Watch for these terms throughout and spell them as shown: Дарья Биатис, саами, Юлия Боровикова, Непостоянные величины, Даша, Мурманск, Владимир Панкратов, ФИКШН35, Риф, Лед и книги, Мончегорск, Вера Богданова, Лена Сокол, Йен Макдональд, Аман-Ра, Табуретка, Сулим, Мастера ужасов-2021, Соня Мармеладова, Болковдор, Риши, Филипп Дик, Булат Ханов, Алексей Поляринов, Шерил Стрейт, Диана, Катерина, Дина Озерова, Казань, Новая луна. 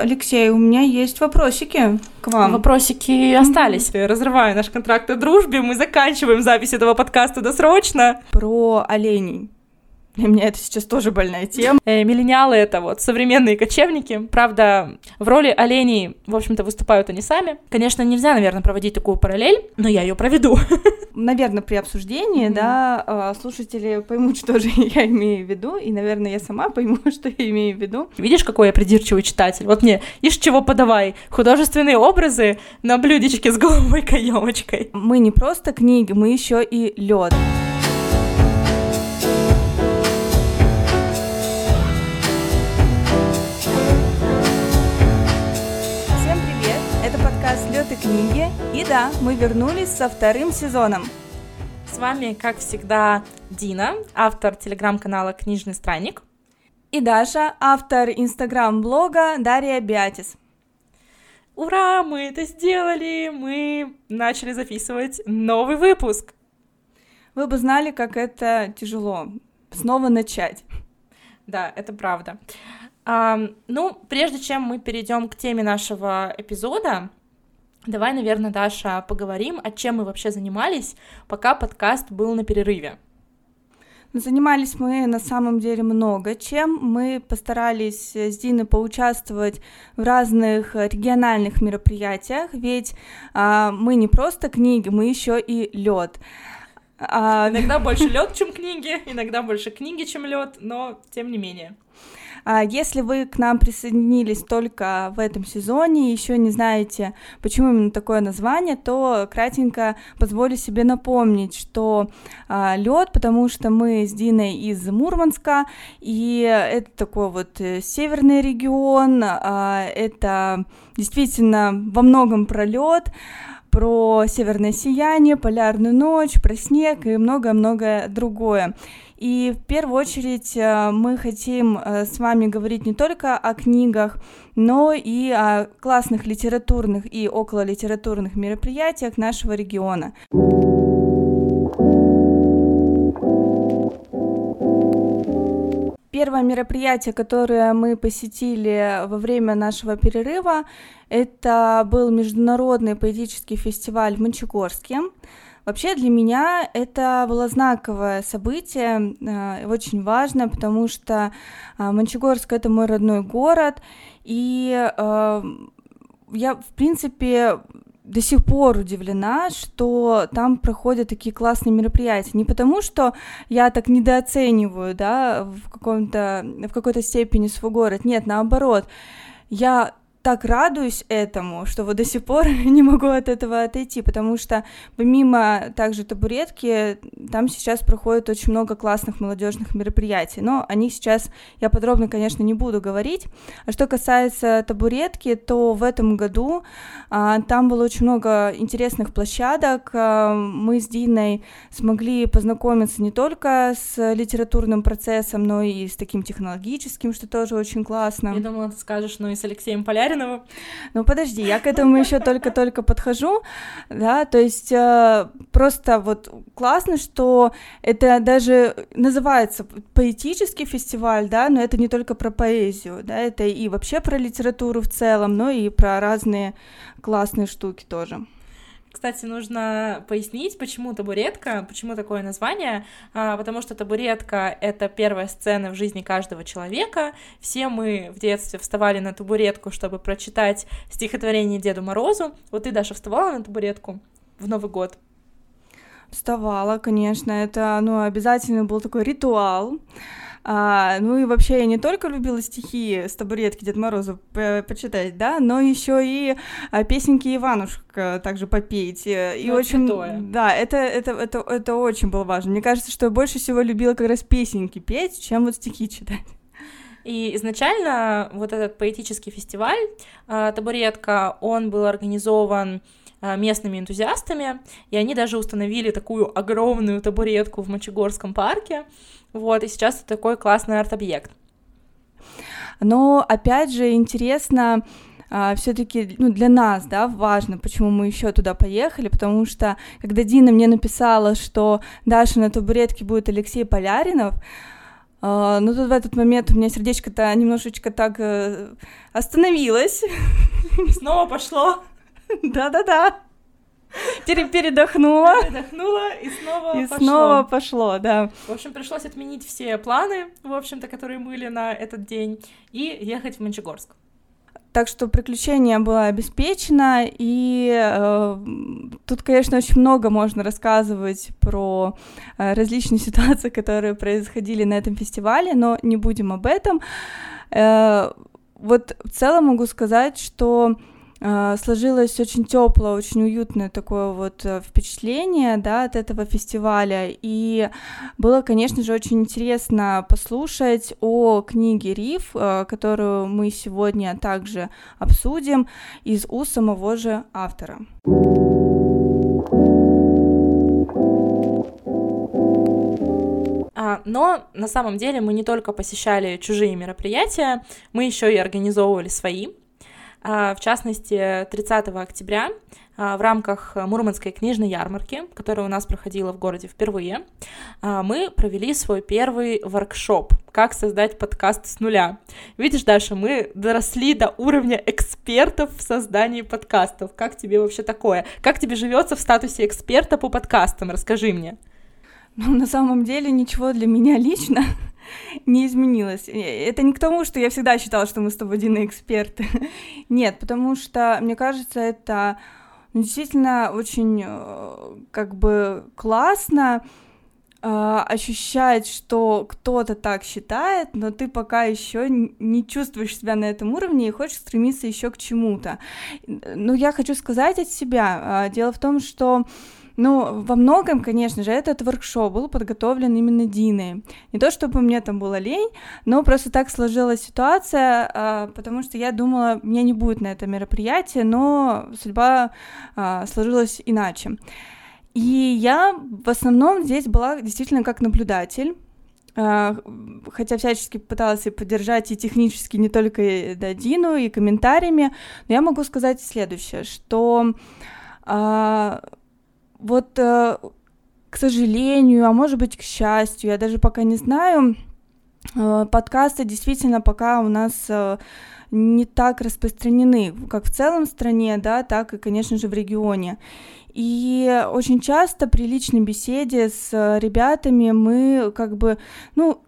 Алексей, у меня есть вопросики к вам. Вопросики остались. Разрывая наш контракт о дружбе, мы заканчиваем запись этого подкаста досрочно. Про оленей. Для меня это сейчас тоже больная тема. Миллениалы — это вот современные кочевники. Правда, в роли оленей, в общем-то, выступают они сами. Конечно, нельзя, наверное, проводить такую параллель, но я ее проведу. Наверное, при обсуждении, да, слушатели поймут, что же я имею в виду, и, наверное, я сама пойму, что я имею в виду. Видишь, какой я придирчивый читатель? Вот мне, ишь, чего подавай, художественные образы на блюдечке с голубой каемочкой. Мы не просто книги, мы еще и лед. Лед и книги. И да, мы вернулись со вторым сезоном. С вами, как всегда, Дина, автор телеграм-канала «Книжный странник». И Даша, автор инстаграм-блога «Дарья Биатис». Ура, мы это сделали! Мы начали записывать новый выпуск. Вы бы знали, как это тяжело. Снова начать. Да, это правда. Прежде чем мы перейдем к теме нашего эпизода, давай, наверное, Даша, поговорим, о чем мы вообще занимались, пока подкаст был на перерыве. Занимались мы на самом деле много чем. Мы постарались с Диной поучаствовать в разных региональных мероприятиях, ведь мы не просто книги, мы еще и лед. Иногда больше лед, чем книги, иногда больше книги, чем лед, но тем не менее. Если вы к нам присоединились только в этом сезоне и еще не знаете, почему именно такое название, то кратенько позволю себе напомнить, что лед, потому что мы с Диной из Мурманска, и это такой вот северный регион, это действительно во многом про лед, про северное сияние, полярную ночь, про снег и многое-многое другое. И в первую очередь мы хотим с вами говорить не только о книгах, но и о классных литературных и окололитературных мероприятиях нашего региона. Первое мероприятие, которое мы посетили во время нашего перерыва, это был международный поэтический фестиваль в Мончегорске. Вообще для меня это было знаковое событие, очень важное, потому что Мончегорск — это мой родной город, и я, в принципе, до сих пор удивлена, что там проходят такие классные мероприятия. Не потому, что я так недооцениваю, да, в какой-то степени свой город, нет, наоборот, я так радуюсь этому, что вот до сих пор не могу от этого отойти, потому что помимо также табуретки, там сейчас проходит очень много классных молодежных мероприятий, но о них сейчас я подробно, конечно, не буду говорить. А что касается табуретки, то в этом году там было очень много интересных площадок, мы с Диной смогли познакомиться не только с литературным процессом, но и с таким технологическим, что тоже очень классно. Я думала, ты скажешь, и с Алексеем Поляриновым. Ну подожди, я к этому еще только-только подхожу, да, то есть просто вот классно, что это даже называется поэтический фестиваль, да, но это не только про поэзию, да, это и вообще про литературу в целом, но и про разные классные штуки тоже. Кстати, нужно пояснить, почему табуретка, почему такое название, потому что табуретка — это первая сцена в жизни каждого человека. Все мы в детстве вставали на табуретку, чтобы прочитать стихотворение Деду Морозу. Вот ты, Даша, вставала на табуретку в Новый год? Вставала, конечно, это, обязательно был такой ритуал. И вообще я не только любила стихи с табуретки Деда Мороза почитать, да, но еще и песенки Иванушка также попеть. И очень, да, это очень было важно. Мне кажется, что я больше всего любила как раз песенки петь, чем вот стихи читать. И изначально вот этот поэтический фестиваль «Табуретка», он был организован местными энтузиастами, и они даже установили такую огромную табуретку в Мончегорском парке, вот, и сейчас это такой классный арт-объект. Но, опять же, интересно, все-таки, для нас, да, важно, почему мы еще туда поехали, потому что, когда Дина мне написала, что Даша на табуретке будет Алексей Поляринов, Но тут в этот момент у меня сердечко-то немножечко так остановилось. Снова пошло. Да-да-да. Передохнула. Передохнула и снова пошло. И снова пошло, да. В общем, пришлось отменить все планы, в общем-то, которые были на этот день, и ехать в Мончегорск. Так что приключение было обеспечено, и тут, конечно, очень много можно рассказывать про различные ситуации, которые происходили на этом фестивале, но не будем об этом. Вот в целом могу сказать, что сложилось очень теплое, очень уютное такое вот впечатление, да, от этого фестиваля, и было, конечно же, очень интересно послушать о книге «Риф», которую мы сегодня также обсудим, из уст самого же автора. Но на самом деле мы не только посещали чужие мероприятия, мы еще и организовывали свои. В частности, 30 октября в рамках Мурманской книжной ярмарки, которая у нас проходила в городе впервые, мы провели свой первый воркшоп «Как создать подкаст с нуля». Видишь, Даша, мы доросли до уровня экспертов в создании подкастов. Как тебе вообще такое? Как тебе живется в статусе эксперта по подкастам? Расскажи мне. Ну, на самом деле, ничего для меня лично не изменилось. Это не к тому, что я всегда считала, что мы с тобой один эксперты. Нет, потому что, мне кажется, это действительно очень как бы классно ощущать, что кто-то так считает, но ты пока еще не чувствуешь себя на этом уровне и хочешь стремиться еще к чему-то. Но я хочу сказать от себя. Дело в том, что во многом, конечно же, этот воркшоп был подготовлен именно Диной. Не то чтобы мне там была лень, но просто так сложилась ситуация, потому что я думала, меня не будет на это мероприятие, но судьба сложилась иначе. И я в основном здесь была действительно как наблюдатель, хотя всячески пыталась и поддержать, и технически не только Дину, и комментариями, но я могу сказать следующее, что... Вот, к сожалению, а может быть, к счастью, я даже пока не знаю, подкасты действительно пока у нас не так распространены, как в целом стране, да, так и, конечно же, в регионе. И очень часто при личной беседе с ребятами мы как бы,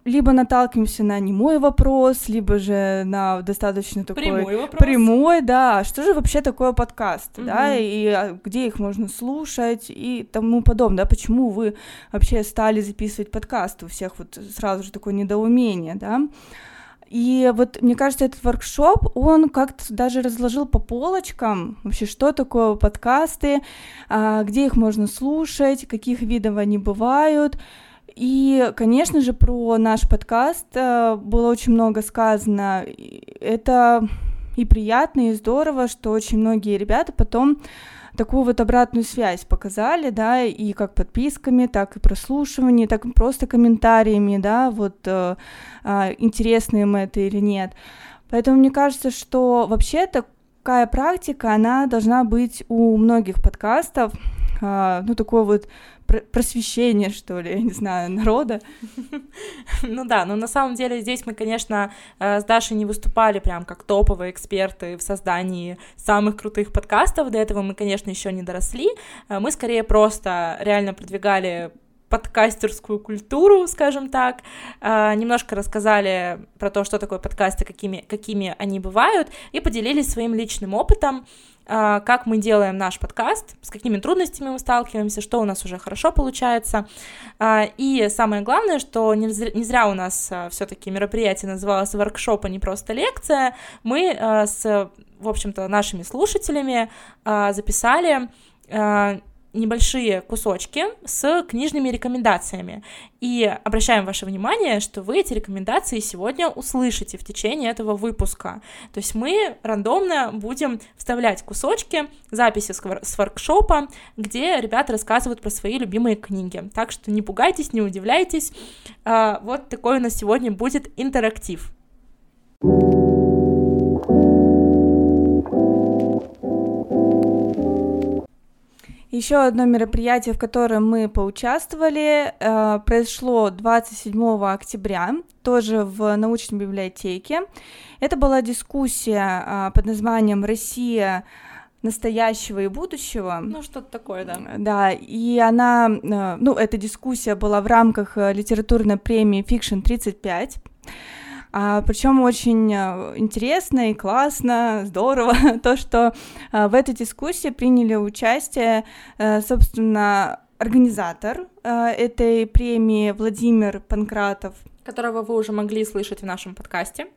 либо наталкиваемся на немой вопрос, либо же на достаточно такой... Прямой вопрос. Прямой, да. Что же вообще такое подкаст, да, и где их можно слушать и тому подобное, да, почему вы вообще стали записывать подкасты, у всех вот сразу же такое недоумение, да. И вот, мне кажется, этот воркшоп, он как-то даже разложил по полочкам вообще, что такое подкасты, где их можно слушать, каких видов они бывают. И, конечно же, про наш подкаст было очень много сказано. Это и приятно, и здорово, что очень многие ребята потом такую вот обратную связь показали, да, и как подписками, так и прослушиванием, так и просто комментариями, да, вот интересно им это или нет. Поэтому мне кажется, что вообще такая практика, она должна быть у многих подкастов, такое вот просвещение, что ли, я не знаю, народа. Ну да, но на самом деле здесь мы, конечно, с Дашей не выступали прям как топовые эксперты в создании самых крутых подкастов, до этого мы, конечно, еще не доросли, мы скорее просто реально продвигали подкастерскую культуру, скажем так, немножко рассказали про то, что такое подкасты, какими они бывают, и поделились своим личным опытом, как мы делаем наш подкаст, с какими трудностями мы сталкиваемся, что у нас уже хорошо получается. И самое главное, что не зря у нас все-таки мероприятие называлось воркшоп, а не просто лекция. Мы в общем-то, нашими слушателями записали небольшие кусочки с книжными рекомендациями. И обращаем ваше внимание, что вы эти рекомендации сегодня услышите в течение этого выпуска. То есть мы рандомно будем вставлять кусочки, записи с воркшопа, где ребята рассказывают про свои любимые книги. Так что не пугайтесь, не удивляйтесь. Вот такой у нас сегодня будет интерактив. Еще одно мероприятие, в котором мы поучаствовали, произошло 27 октября, тоже в научной библиотеке. Это была дискуссия под названием «Россия настоящего и будущего». Ну, что-то такое, да. Да, и она, ну, эта дискуссия была в рамках литературной премии «ФИКШН35». Причем очень интересно и классно, здорово то, что в этой дискуссии приняли участие, собственно, организатор этой премии Владимир Панкратов, которого вы уже могли слышать в нашем подкасте,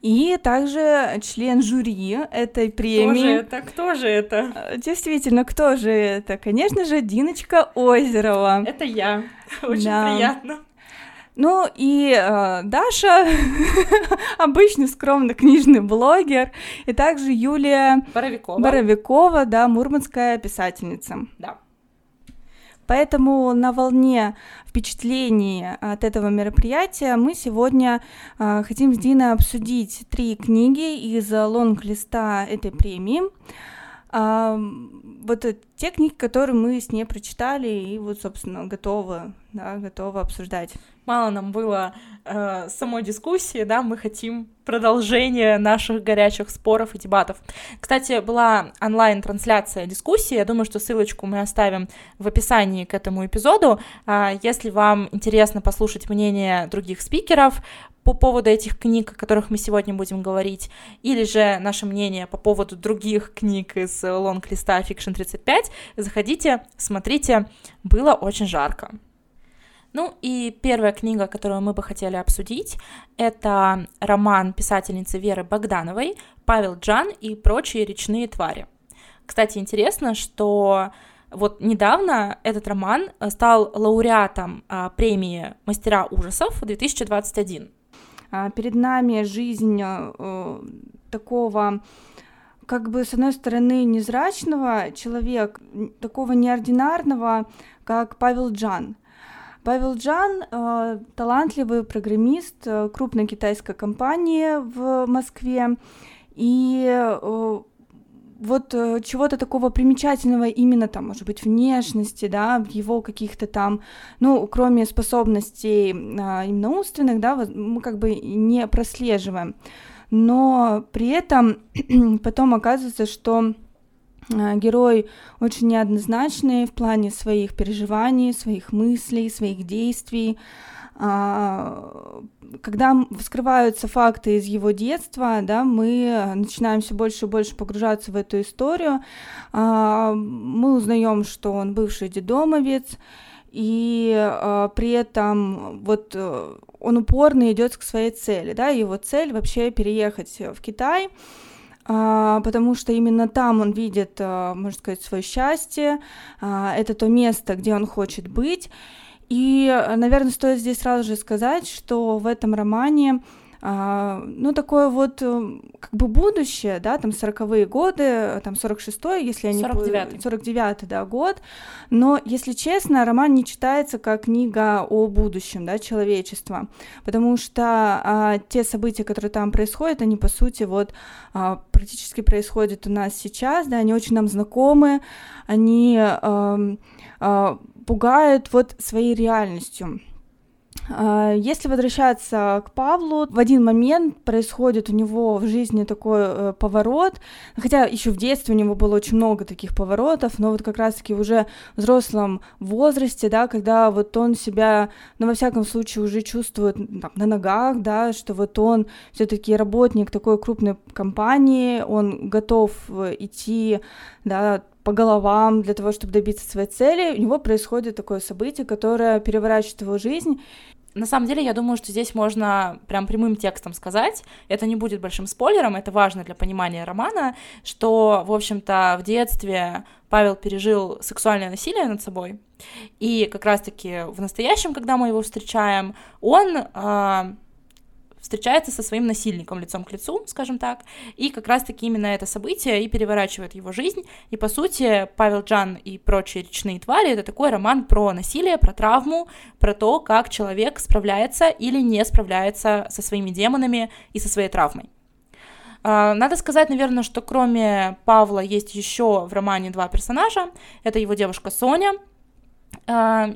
и также член жюри этой премии. Кто же это? Кто же это? Действительно, кто же это? Конечно же, Диночка Озерова. Это я. Очень приятно. Ну и Даша, обычный скромно-книжный блогер, и также Юлия Боровикова, да, мурманская писательница. Да. Поэтому на волне впечатлений от этого мероприятия мы сегодня хотим с Диной обсудить три книги из лонг-листа этой премии. Вот те книги, которые мы с ней прочитали, и вот, собственно, готовы обсуждать. Мало нам было самой дискуссии, да, мы хотим продолжения наших горячих споров и дебатов. Кстати, была онлайн-трансляция дискуссии, я думаю, что ссылочку мы оставим в описании к этому эпизоду. Если вам интересно послушать мнение других спикеров по поводу этих книг, о которых мы сегодня будем говорить, или же наше мнение по поводу других книг из лонг-листа «Фикшн35», заходите, смотрите, было очень жарко. Ну и первая книга, которую мы бы хотели обсудить, это роман писательницы Веры Богдановой «Павел Чжан и прочие речные твари». Кстати, интересно, что вот недавно этот роман стал лауреатом премии «Мастера ужасов-2021». Перед нами жизнь такого, как бы, с одной стороны, незрачного человека, такого неординарного, как Павел Чжан. Павел Чжан — талантливый программист крупной китайской компании в Москве, и вот чего-то такого примечательного именно там, может быть, внешности, да, его каких-то там, ну, кроме способностей именно умственных, да, мы как бы не прослеживаем, но при этом потом оказывается, что герой очень неоднозначный в плане своих переживаний, своих мыслей, своих действий. Когда вскрываются факты из его детства, да, мы начинаем все больше и больше погружаться в эту историю. Мы узнаем, что он бывший детдомовец, и при этом вот он упорно идет к своей цели, да, его цель вообще переехать в Китай, потому что именно там он видит, можно сказать, свое счастье, это то место, где он хочет быть. И, наверное, стоит здесь сразу же сказать, что в этом романе, ну, такое вот, как бы, будущее, да, там, 40-е годы, там, 46-й, если я не... 49-й, да, год, но, если честно, роман не читается как книга о будущем, да, человечества, потому что те события, которые там происходят, они, по сути, вот, практически происходят у нас сейчас, да, они очень нам знакомы, они пугают вот своей реальностью. Если возвращаться к Павлу, в один момент происходит у него в жизни такой поворот, хотя еще в детстве у него было очень много таких поворотов, но вот как раз-таки уже в взрослом возрасте, да, когда вот он себя, ну, во всяком случае, уже чувствует там на ногах, да, что вот он все-таки работник такой крупной компании, он готов идти, да, по головам для того, чтобы добиться своей цели, у него происходит такое событие, которое переворачивает его жизнь. На самом деле, я думаю, что здесь можно прям прямым текстом сказать, это не будет большим спойлером, это важно для понимания романа, что, в общем-то, в детстве Павел пережил сексуальное насилие над собой, и как раз-таки в настоящем, когда мы его встречаем, он встречается со своим насильником лицом к лицу, скажем так, и как раз-таки именно это событие и переворачивает его жизнь, и, по сути, «Павел Чжан и прочие речные твари» — это такой роман про насилие, про травму, про то, как человек справляется или не справляется со своими демонами и со своей травмой. Надо сказать, наверное, что кроме Павла есть еще в романе два персонажа. Это его девушка Соня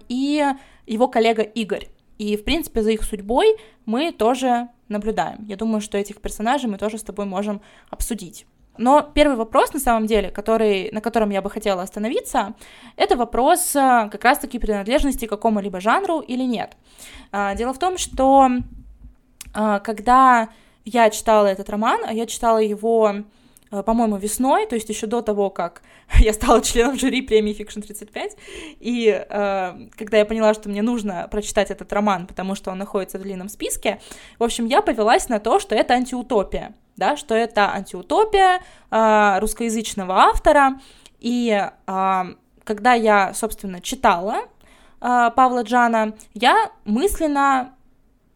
и его коллега Игорь. И, в принципе, за их судьбой мы тоже наблюдаем. Я думаю, что этих персонажей мы тоже с тобой можем обсудить. Но первый вопрос, на самом деле, на котором я бы хотела остановиться, это вопрос как раз-таки принадлежности к какому-либо жанру или нет. Дело в том, что когда я читала этот роман, а я читала его, по-моему, весной, то есть еще до того, как я стала членом жюри премии «ФИКШН35», и когда я поняла, что мне нужно прочитать этот роман, потому что он находится в длинном списке, в общем, я повелась на то, что это антиутопия. Да, что это антиутопия русскоязычного автора, и когда я, собственно, читала Павла Чжана, я мысленно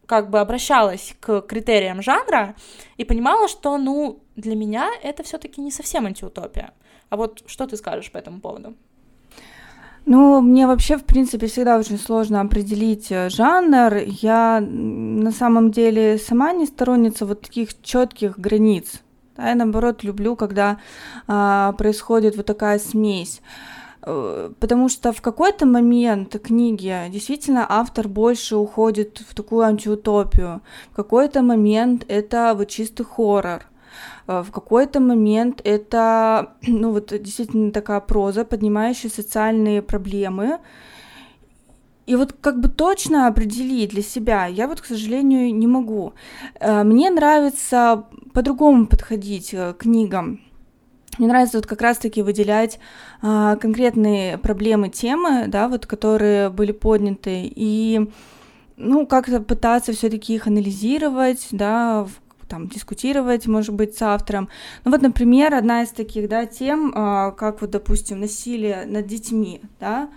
как бы обращалась к критериям жанра и понимала, что, для меня это все-таки не совсем антиутопия. А вот что ты скажешь по этому поводу? Мне вообще, в принципе, всегда очень сложно определить жанр. Я на самом деле сама не сторонница вот таких четких границ. Да, я, наоборот, люблю, когда происходит вот такая смесь. Потому что в какой-то момент книги действительно автор больше уходит в такую антиутопию. В какой-то момент это вот чистый хоррор. В какой-то момент это, действительно такая проза, поднимающая социальные проблемы. И вот как бы точно определить для себя я вот, к сожалению, не могу. Мне нравится по-другому подходить к книгам. Мне нравится вот как раз-таки выделять конкретные проблемы, темы, да, вот, которые были подняты, и как-то пытаться все-таки их анализировать, да, дискутировать, может быть, с автором. Например, одна из таких, да, тем, как, допустим, насилие над детьми, да,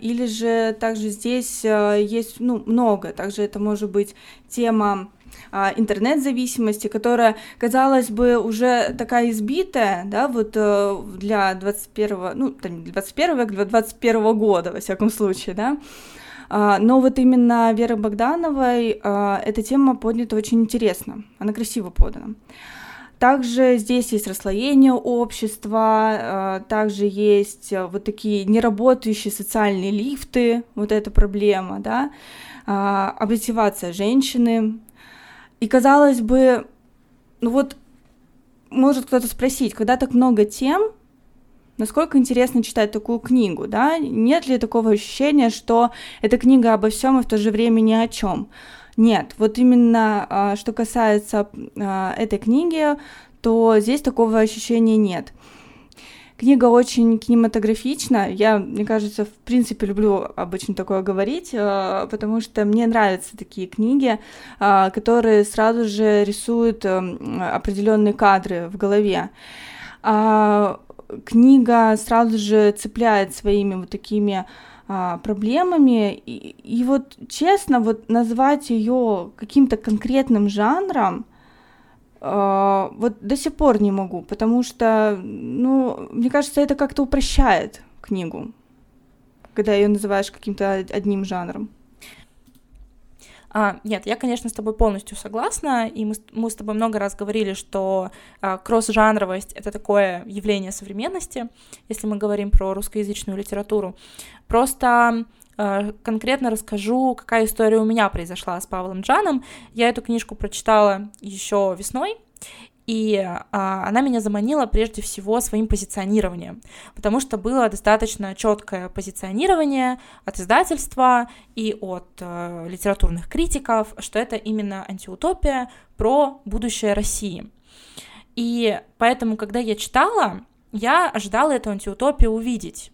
или же также здесь есть, много, также это может быть тема интернет-зависимости, которая, казалось бы, уже такая избитая, да, вот для 21 года, во всяком случае, да, но вот именно Веры Богдановой эта тема поднята очень интересно, она красиво подана. Также здесь есть расслоение общества, также есть вот такие неработающие социальные лифты, вот эта проблема, да, объективация женщины. И, казалось бы, может кто-то спросить, когда так много тем, насколько интересно читать такую книгу, да? Нет ли такого ощущения, что эта книга обо всем и в то же время ни о чем? Нет, вот именно что касается этой книги, то здесь такого ощущения нет. Книга очень кинематографична. Я, мне кажется, в принципе, люблю обычно такое говорить, потому что мне нравятся такие книги, которые сразу же рисуют определенные кадры в голове. Книга сразу же цепляет своими вот такими проблемами, и вот честно, вот назвать ее каким-то конкретным жанром вот до сих пор не могу, потому что, мне кажется, это как-то упрощает книгу, когда ее называешь каким-то одним жанром. Нет, я, конечно, с тобой полностью согласна, и мы с тобой много раз говорили, что кросс-жанровость — это такое явление современности, если мы говорим про русскоязычную литературу. Просто конкретно расскажу, какая история у меня произошла с Павлом Чжаном. Я эту книжку прочитала еще весной, и она меня заманила прежде всего своим позиционированием, потому что было достаточно четкое позиционирование от издательства и от литературных критиков, что это именно антиутопия про будущее России. И поэтому, когда я читала, я ожидала эту антиутопию увидеть.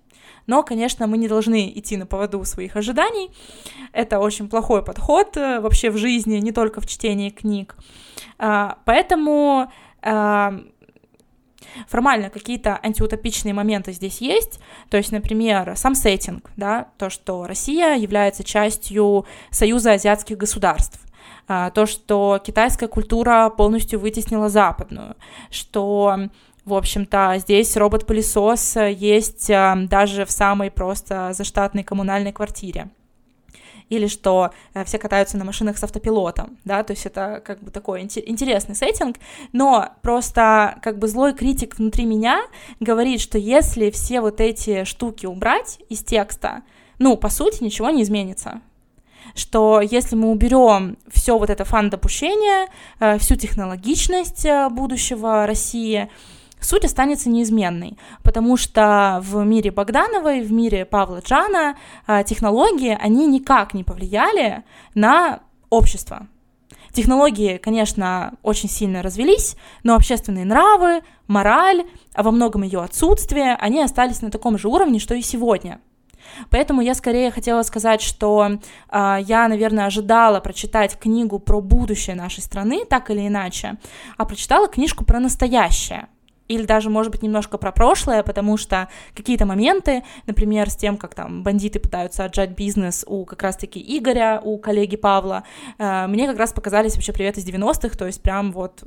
Но, конечно, мы не должны идти на поводу своих ожиданий. Это очень плохой подход вообще в жизни, не только в чтении книг. Поэтому формально какие-то антиутопичные моменты здесь есть. То есть, например, сам сеттинг, да, то, что Россия является частью Союза азиатских государств. То, что китайская культура полностью вытеснила западную, что... В общем-то, здесь робот-пылесос есть даже в самой просто заштатной коммунальной квартире. или что все катаются на машинах с автопилотом, да, то есть это как бы такой интересный сеттинг, но просто как бы злой критик внутри меня говорит, что если все вот эти штуки убрать из текста, ну, по сути, ничего не изменится. Что если мы уберем все вот это фан-допущение, всю технологичность будущего России, суть останется неизменной, потому что в мире Богдановой, в мире Павла Чжана технологии, они никак не повлияли на общество. Технологии, конечно, очень сильно развелись, но общественные нравы, мораль, а во многом ее отсутствие, они остались на таком же уровне, что и сегодня. Поэтому я скорее хотела сказать, что я, наверное, ожидала прочитать книгу про будущее нашей страны, так или иначе, а прочитала книжку про настоящее. Или даже, может быть, немножко про прошлое, потому что какие-то моменты, например, с тем, как там бандиты пытаются отжать бизнес у как раз-таки Игоря, у коллеги Павла, мне как раз показались вообще привет из 90-х, то есть прям вот,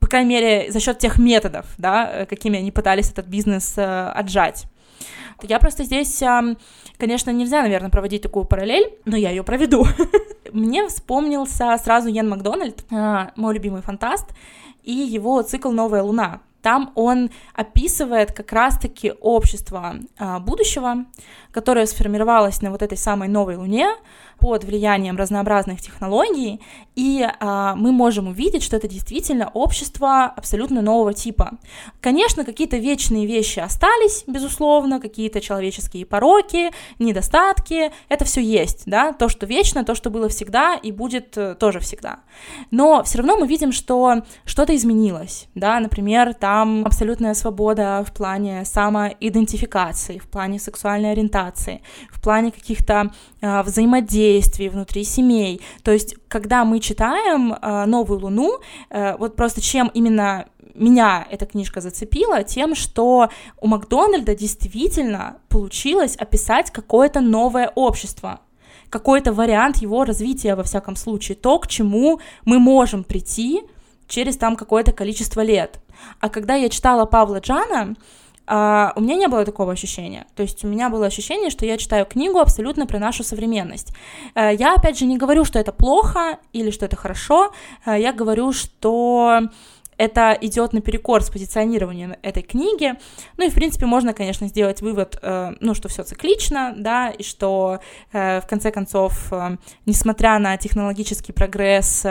по крайней мере, за счет тех методов, да, какими они пытались этот бизнес отжать. Я просто здесь, конечно, нельзя, наверное, проводить такую параллель, но я ее проведу. Мне вспомнился сразу Йен Макдональд, мой любимый фантаст, и его цикл «Новая луна». Там он описывает как раз-таки общество будущего, которое сформировалось на вот этой самой новой луне под влиянием разнообразных технологий, и мы можем увидеть, что это действительно общество абсолютно нового типа. Конечно, какие-то вечные вещи остались, безусловно, какие-то человеческие пороки, недостатки, это все есть, да, то, что вечно, то, что было всегда и будет тоже всегда. Но все равно мы видим, что что-то изменилось, да, например, там абсолютная свобода в плане самоидентификации, в плане сексуальной ориентации, в плане каких-то взаимодействий внутри семей. То есть, когда мы читаем «Новую луну», вот просто чем именно меня эта книжка зацепила, тем, что у Макдональда действительно получилось описать какое-то новое общество, какой-то вариант его развития, во всяком случае, то, к чему мы можем прийти через там какое-то количество лет. А когда я читала Павла Чжана, у меня не было такого ощущения. То есть у меня было ощущение, что я читаю книгу абсолютно про нашу современность. Я, опять же, не говорю, что это плохо или что это хорошо. Я говорю, что это идет наперекор с позиционированием этой книги. Ну и, в принципе, можно, конечно, сделать вывод, ну, что все циклично, да, и что, в конце концов, несмотря на технологический прогресс,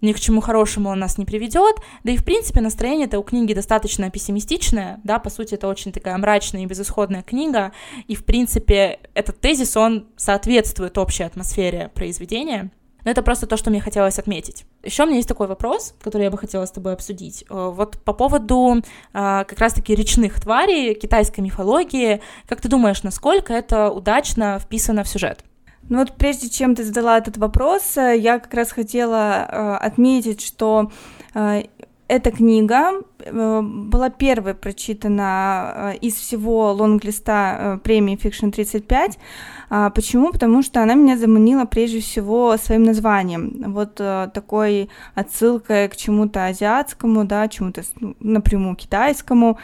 ни к чему хорошему он нас не приведет, да и, в принципе, настроение-то у книги достаточно пессимистичное, да, по сути, это очень такая мрачная и безысходная книга, и, в принципе, этот тезис, он соответствует общей атмосфере произведения, но это просто то, что мне хотелось отметить. Еще у меня есть такой вопрос, который я бы хотела с тобой обсудить, вот по поводу как раз-таки речных тварей, китайской мифологии, как ты думаешь, насколько это удачно вписано в сюжет? Ну вот прежде чем ты задала этот вопрос, я как раз хотела отметить, что эта книга была первой прочитана из всего лонглиста премии «ФИКШН35». Почему? Потому что она меня заманила прежде всего своим названием. Вот такой отсылкой к чему-то азиатскому, да, чему-то напрямую китайскому.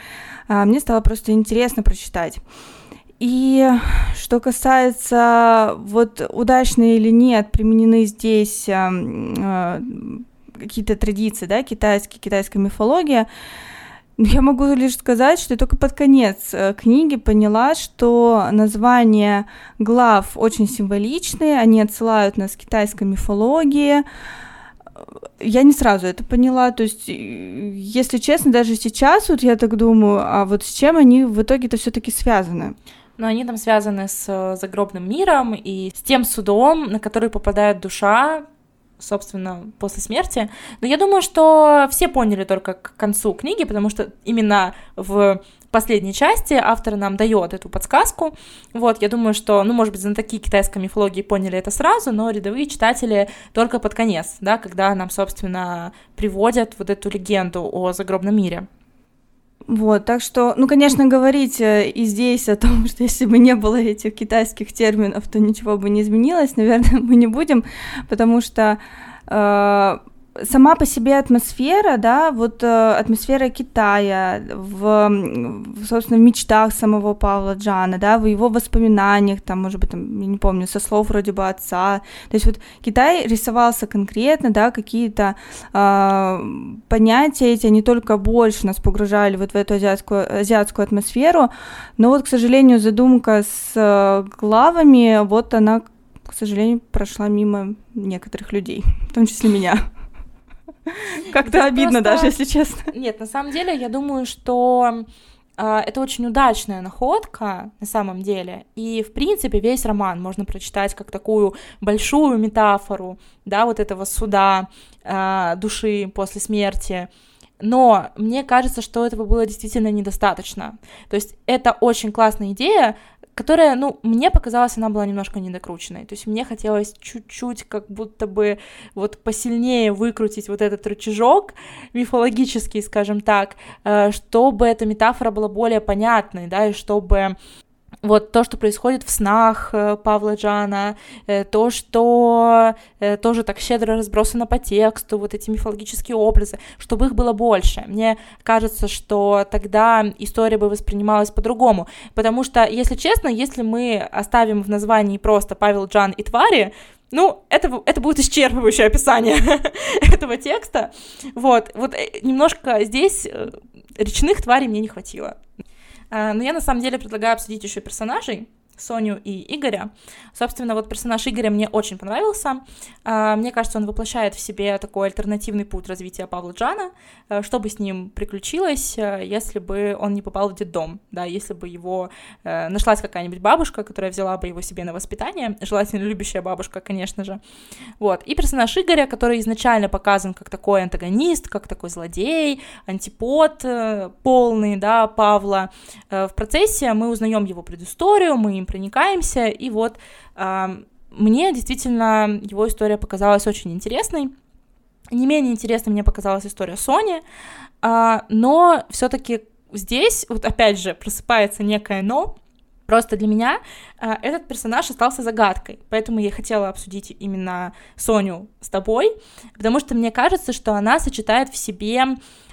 Мне стало просто интересно прочитать. И что касается, вот удачно или нет, применены здесь какие-то традиции, да, китайская мифология, я могу лишь сказать, что я только под конец книги поняла, что названия глав очень символичные, они отсылают нас к китайской мифологии. Я не сразу это поняла, то есть, если честно, даже сейчас вот я так думаю, а вот с чем они в итоге-то все-таки связаны? Но они там связаны с загробным миром и с тем судом, на который попадает душа, собственно, после смерти. Но я думаю, что все поняли только к концу книги, потому что именно в последней части автор нам дает эту подсказку. Вот, я думаю, что, ну, может быть, знатоки китайской мифологии поняли это сразу, но рядовые читатели только под конец, да, когда нам, собственно, приводят вот эту легенду о загробном мире. Вот, так что, ну, конечно, говорить и здесь о том, что если бы не было этих китайских терминов, то ничего бы не изменилось, наверное, мы не будем, потому что сама по себе атмосфера, да, вот атмосфера Китая собственно, в мечтах самого Павла Чжана, да, в его воспоминаниях, там, может быть, там, я не помню, со слов вроде бы отца, то есть вот Китай рисовался конкретно, да, какие-то понятия эти, они только больше нас погружали вот в эту азиатскую атмосферу, но вот, к сожалению, задумка с главами, вот она, к сожалению, прошла мимо некоторых людей, в том числе меня. Как-то да обидно просто... даже, если честно. Нет, на самом деле, я думаю, что это очень удачная находка, на самом деле, и, в принципе, весь роман можно прочитать как такую большую метафору, да, вот этого суда души после смерти, но мне кажется, что этого было действительно недостаточно. То есть это очень классная идея, которая, ну, мне показалась, она была немножко недокрученной, то есть мне хотелось чуть-чуть как будто бы вот посильнее выкрутить вот этот рычажок мифологический, скажем так, чтобы эта метафора была более понятной, да, и чтобы вот то, что происходит в снах Павла Чжана, то, что тоже так щедро разбросано по тексту, вот эти мифологические образы, чтобы их было больше. Мне кажется, что тогда история бы воспринималась по-другому, потому что, если честно, если мы оставим в названии просто «Павел Чжан и твари», ну, это будет исчерпывающее описание этого текста, вот немножко здесь речных тварей мне не хватило. Но я, на самом деле, предлагаю обсудить еще персонажей, Соню и Игоря. Собственно, вот персонаж Игоря мне очень понравился. Мне кажется, он воплощает в себе такой альтернативный путь развития Павла Чжана. Что бы с ним приключилось, если бы он не попал в детдом, да, если бы его нашлась какая-нибудь бабушка, которая взяла бы его себе на воспитание, желательно любящая бабушка, конечно же. Вот. И персонаж Игоря, который изначально показан как такой антагонист, как такой злодей, антипод полный, да, Павла. В процессе мы узнаем его предысторию, мы им проникаемся, и вот мне действительно его история показалась очень интересной. Не менее интересной мне показалась история Сони, но все-таки здесь, вот опять же, просыпается некое «но». Просто для меня этот персонаж остался загадкой, поэтому я хотела обсудить именно Соню с тобой, потому что мне кажется, что она сочетает в себе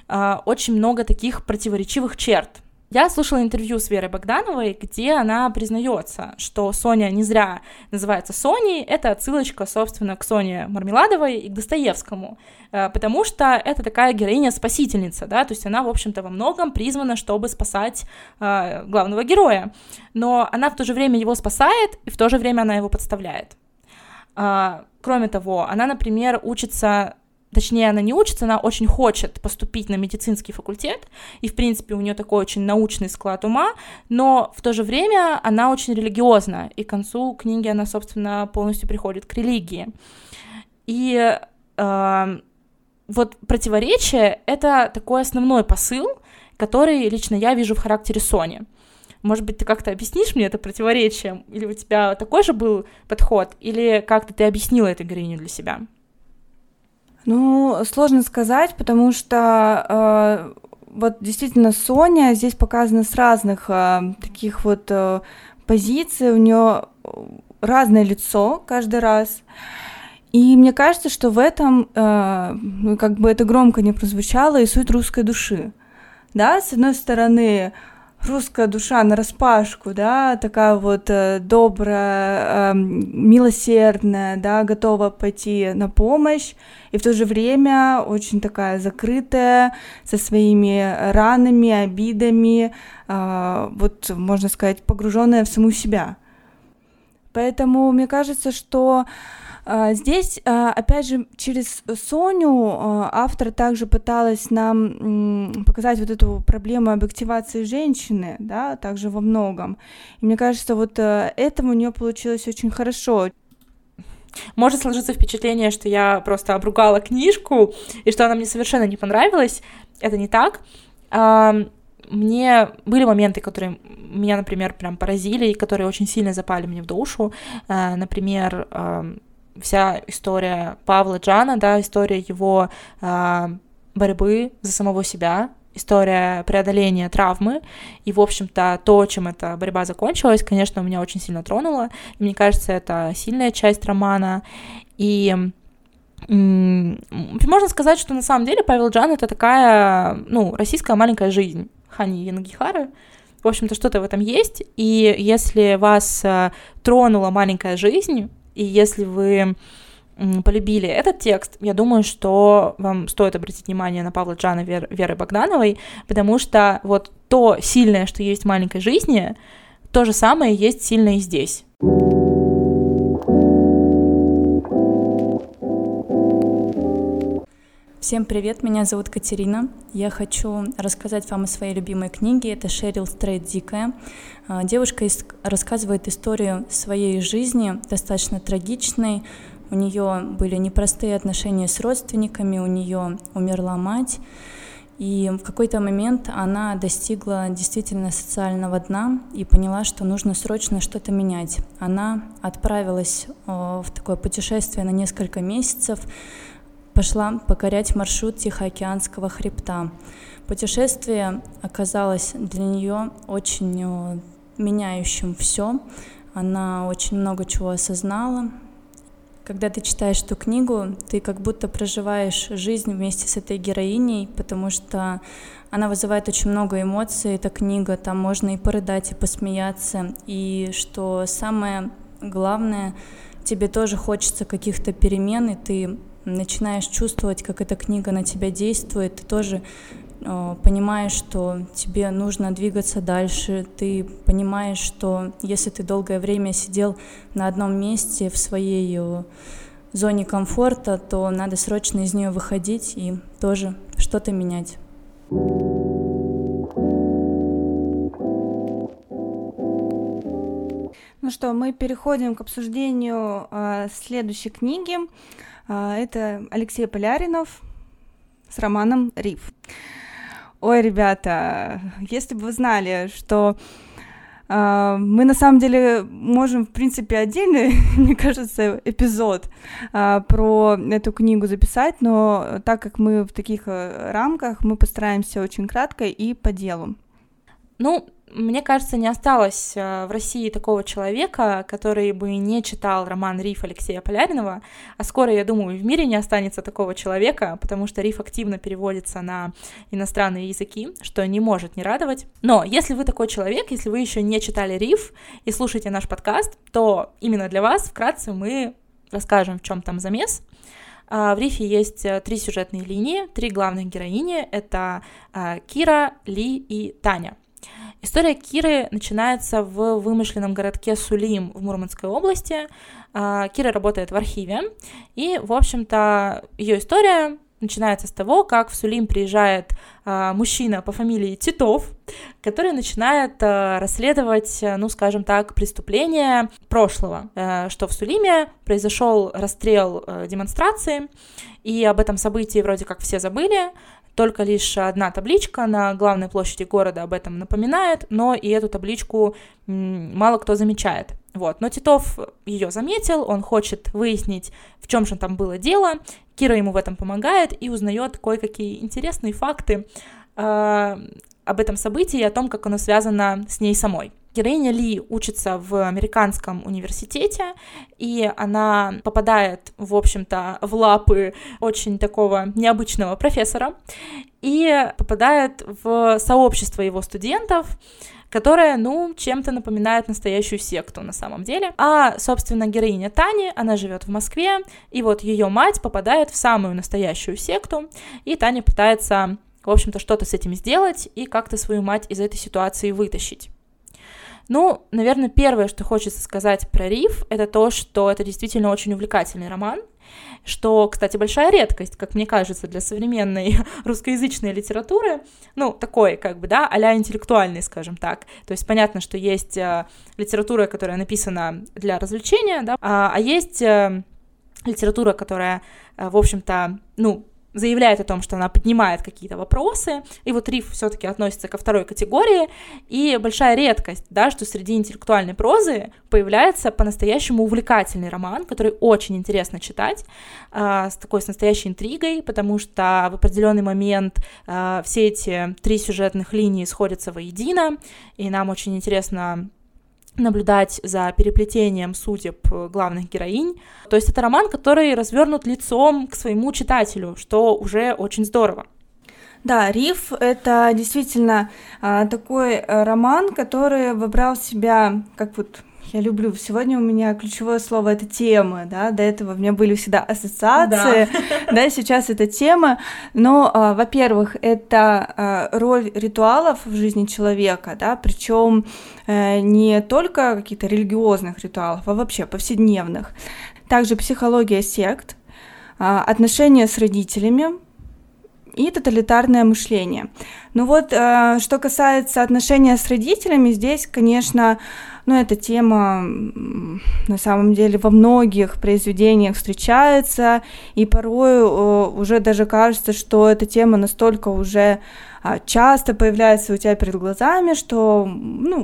очень много таких противоречивых черт. Я слушала интервью с Верой Богдановой, где она признается, что Соня не зря называется Соней, это отсылочка, собственно, к Соне Мармеладовой и к Достоевскому, потому что это такая героиня-спасительница, да, то есть она, в общем-то, во многом призвана, чтобы спасать главного героя, но она в то же время его спасает, и в то же время она его подставляет. Кроме того, она, например, она очень хочет поступить на медицинский факультет, и, в принципе, у нее такой очень научный склад ума, но в то же время она очень религиозна, и к концу книги она, собственно, полностью приходит к религии. И вот противоречие — это такой основной посыл, который лично я вижу в характере Сони. Может быть, ты как-то объяснишь мне это противоречие, или у тебя такой же был подход, или как-то ты объяснила эту героиню для себя? Ну, сложно сказать, потому что вот действительно Соня здесь показана с разных таких вот позиций, у нее разное лицо каждый раз, и мне кажется, что в этом, как бы это громко не прозвучало, и суть русской души, да, с одной стороны... Русская душа нараспашку, да, такая вот добрая, милосердная, да, готова пойти на помощь, и в то же время очень такая закрытая, со своими ранами, обидами, вот, можно сказать, погруженная в саму себя. Поэтому мне кажется, что здесь, опять же, через Соню автор также пыталась нам показать вот эту проблему объективации женщины, да, также во многом. И мне кажется, вот это у нее получилось очень хорошо. Может сложиться впечатление, что я просто обругала книжку, и что она мне совершенно не понравилась. Это не так. Мне были моменты, которые меня, например, прям поразили, и которые очень сильно запали мне в душу. Например, вся история Павла Чжана, да, история его борьбы за самого себя, история преодоления травмы, и, в общем-то, то, чем эта борьба закончилась, конечно, меня очень сильно тронуло. Мне кажется, это сильная часть романа, и Можно сказать, что на самом деле Павел Чжан — это такая, российская маленькая жизнь Хани Янгихары. В общем-то, что-то в этом есть, и если вас тронула маленькая жизнь, и если вы полюбили этот текст, я думаю, что вам стоит обратить внимание на Павла Чжана и Веры Богдановой, потому что вот то сильное, что есть в маленькой жизни, то же самое есть сильное и здесь. Всем привет, меня зовут Катерина. Я хочу рассказать вам о своей любимой книге. Это Шерил Стрейт «Дикая». Девушка рассказывает историю своей жизни, достаточно трагичной. У нее были непростые отношения с родственниками, у нее умерла мать. И в какой-то момент она достигла действительно социального дна и поняла, что нужно срочно что-то менять. Она отправилась в такое путешествие на несколько месяцев, пошла покорять маршрут Тихоокеанского хребта. Путешествие оказалось для нее очень меняющим все. Она очень много чего осознала. Когда ты читаешь эту книгу, ты как будто проживаешь жизнь вместе с этой героиней, потому что она вызывает очень много эмоций, эта книга, там можно и порыдать, и посмеяться, и что самое главное, тебе тоже хочется каких-то перемен, и ты начинаешь чувствовать, как эта книга на тебя действует, ты тоже понимаешь, что тебе нужно двигаться дальше, ты понимаешь, что если ты долгое время сидел на одном месте в своей зоне комфорта, то надо срочно из нее выходить и тоже что-то менять. Ну что, мы переходим к обсуждению следующей книги. Это Алексей Поляринов с романом «Риф». Ой, ребята, если бы вы знали, что мы на самом деле можем, в принципе, отдельный, мне кажется, эпизод про эту книгу записать, но так как мы в таких рамках, мы постараемся очень кратко и по делу. Мне кажется, не осталось в России такого человека, который бы не читал роман «Риф» Алексея Поляринова, а скоро, я думаю, в мире не останется такого человека, потому что «Риф» активно переводится на иностранные языки, что не может не радовать. Но если вы такой человек, если вы еще не читали «Риф» и слушаете наш подкаст, то именно для вас вкратце мы расскажем, в чем там замес. В «Рифе» есть 3 сюжетные линии, 3 главных героини — это Кира, Ли и Таня. История Киры начинается в вымышленном городке Сулим в Мурманской области. Кира работает в архиве, и, в общем-то, ее история начинается с того, как в Сулим приезжает мужчина по фамилии Титов, который начинает расследовать, преступления прошлого, что в Сулиме произошел расстрел демонстрации, и об этом событии вроде как все забыли. Только лишь одна табличка на главной площади города об этом напоминает, но и эту табличку мало кто замечает. Но Титов ее заметил, он хочет выяснить, в чем же там было дело. Кира ему в этом помогает и узнает кое-какие интересные факты об этом событии и о том, как оно связано с ней самой. Героиня Ли учится в американском университете, и она попадает, в общем-то, в лапы очень такого необычного профессора и попадает в сообщество его студентов, которая, чем-то напоминает настоящую секту на самом деле. А, собственно, героиня Тани, она живет в Москве, и вот ее мать попадает в самую настоящую секту, и Таня пытается, в общем-то, что-то с этим сделать и как-то свою мать из этой ситуации вытащить. Наверное, первое, что хочется сказать про «Риф», это то, что это действительно очень увлекательный роман, что, кстати, большая редкость, как мне кажется, для современной русскоязычной литературы, такой, а-ля интеллектуальный, скажем так. То есть понятно, что есть литература, которая написана для развлечения, а есть литература, которая, в общем-то, заявляет о том, что она поднимает какие-то вопросы, и вот «Риф» все-таки относится ко второй категории, и большая редкость, что среди интеллектуальной прозы появляется по-настоящему увлекательный роман, который очень интересно читать, с настоящей интригой, потому что в определенный момент все эти 3 сюжетных линии сходятся воедино, и нам очень интересно наблюдать за переплетением судеб главных героинь. То есть это роман, который развернут лицом к своему читателю, что уже очень здорово. Да, «Риф» — это действительно такой роман, который выбрал в себя, как вот я люблю, сегодня у меня ключевое слово — это тема, да, до этого у меня были всегда ассоциации, да, сейчас это тема, но, во-первых, это роль ритуалов в жизни человека, да, причем не только каких-то религиозных ритуалов, а вообще повседневных, также психология сект, отношения с родителями, и тоталитарное мышление. Ну вот, что касается отношения с родителями, здесь, конечно, эта тема на самом деле во многих произведениях встречается, и порой уже даже кажется, что эта тема настолько уже часто появляется у тебя перед глазами, что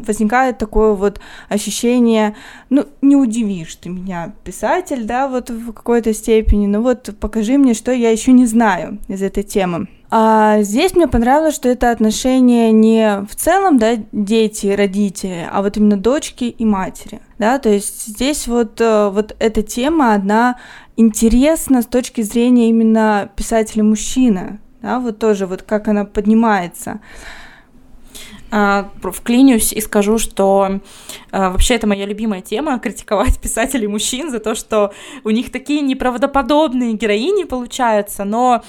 возникает такое вот ощущение, не удивишь ты меня, писатель, да, вот в какой-то степени, покажи мне, что я еще не знаю из этой темы. А здесь мне понравилось, что это отношения не в целом, да, дети и родители, а вот именно дочки и матери, да, то есть здесь вот эта тема, она интересна с точки зрения именно писателя-мужчины, да, вот тоже вот как она поднимается. Вклинюсь и скажу, что вообще это моя любимая тема — критиковать писателей мужчин за то, что у них такие неправдоподобные героини получаются, но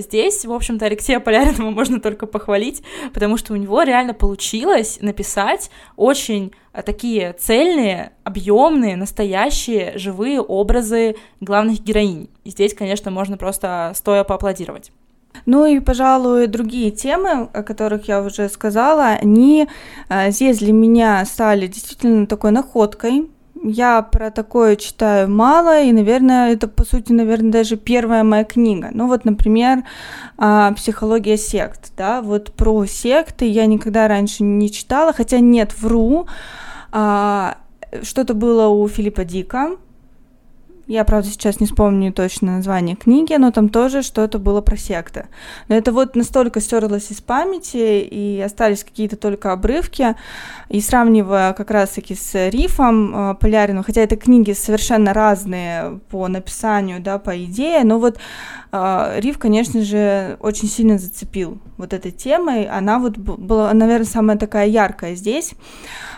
здесь, в общем-то, Алексея Поляринова можно только похвалить, потому что у него реально получилось написать очень такие цельные, объемные, настоящие, живые образы главных героинь. И здесь, конечно, можно просто стоя поаплодировать. Ну и, пожалуй, другие темы, о которых я уже сказала, они здесь для меня стали действительно такой находкой. Я про такое читаю мало, и, наверное, это, по сути, даже первая моя книга. Например, «Психология сект». Да? Вот про секты я никогда раньше не читала, хотя нет, вру. Что-то было у Филиппа Дика. Я, правда, сейчас не вспомню точно название книги, но там тоже что-то было про секты. Но это настолько стерлось из памяти, и остались какие-то только обрывки. И сравнивая как раз-таки с «Рифом» Поляриновым, хотя это книги совершенно разные по написанию, да, по идее, но «Риф», конечно же, очень сильно зацепил этой темой. Она была, наверное, самая такая яркая здесь.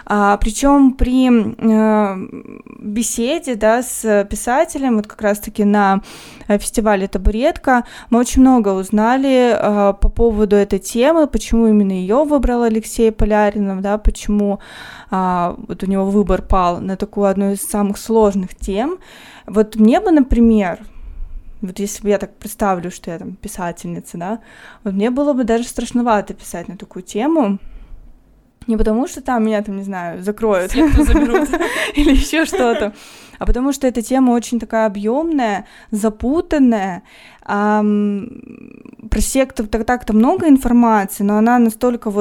Причем при беседе, да, с писателем, как раз-таки на фестивале «Табуретка», мы очень много узнали по поводу этой темы, почему именно ее выбрал Алексей Поляринов, да, почему у него выбор пал на такую одну из самых сложных тем. Мне бы, например, если бы я так представлю, что я там писательница, да, мне было бы даже страшновато писать на такую тему. Не потому, что там меня, не знаю, закроют или еще что-то, а потому что эта тема очень такая объемная, запутанная. Про сектов так-то много информации, но она настолько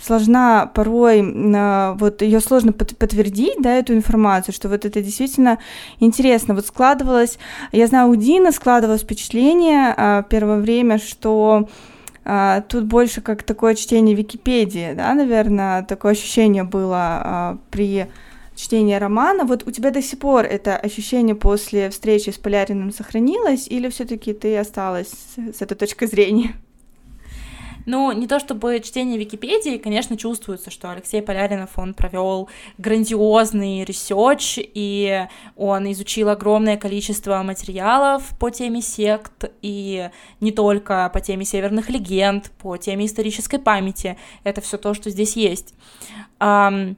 сложна порой, ее сложно подтвердить, да, эту информацию, что это действительно интересно. Складывалось, я знаю, у Дины складывалось впечатление первое время, что тут больше как такое чтение Википедии, да, наверное, такое ощущение было при чтении романа. У тебя до сих пор это ощущение после встречи с Поляриным сохранилось, или все-таки ты осталась с этой точки зрения? Не то чтобы чтение Википедии, конечно, чувствуется, что Алексей Поляринов, он провел грандиозный ресерч, и он изучил огромное количество материалов по теме сект, и не только по теме северных легенд, по теме исторической памяти. Это все то, что здесь есть. Но,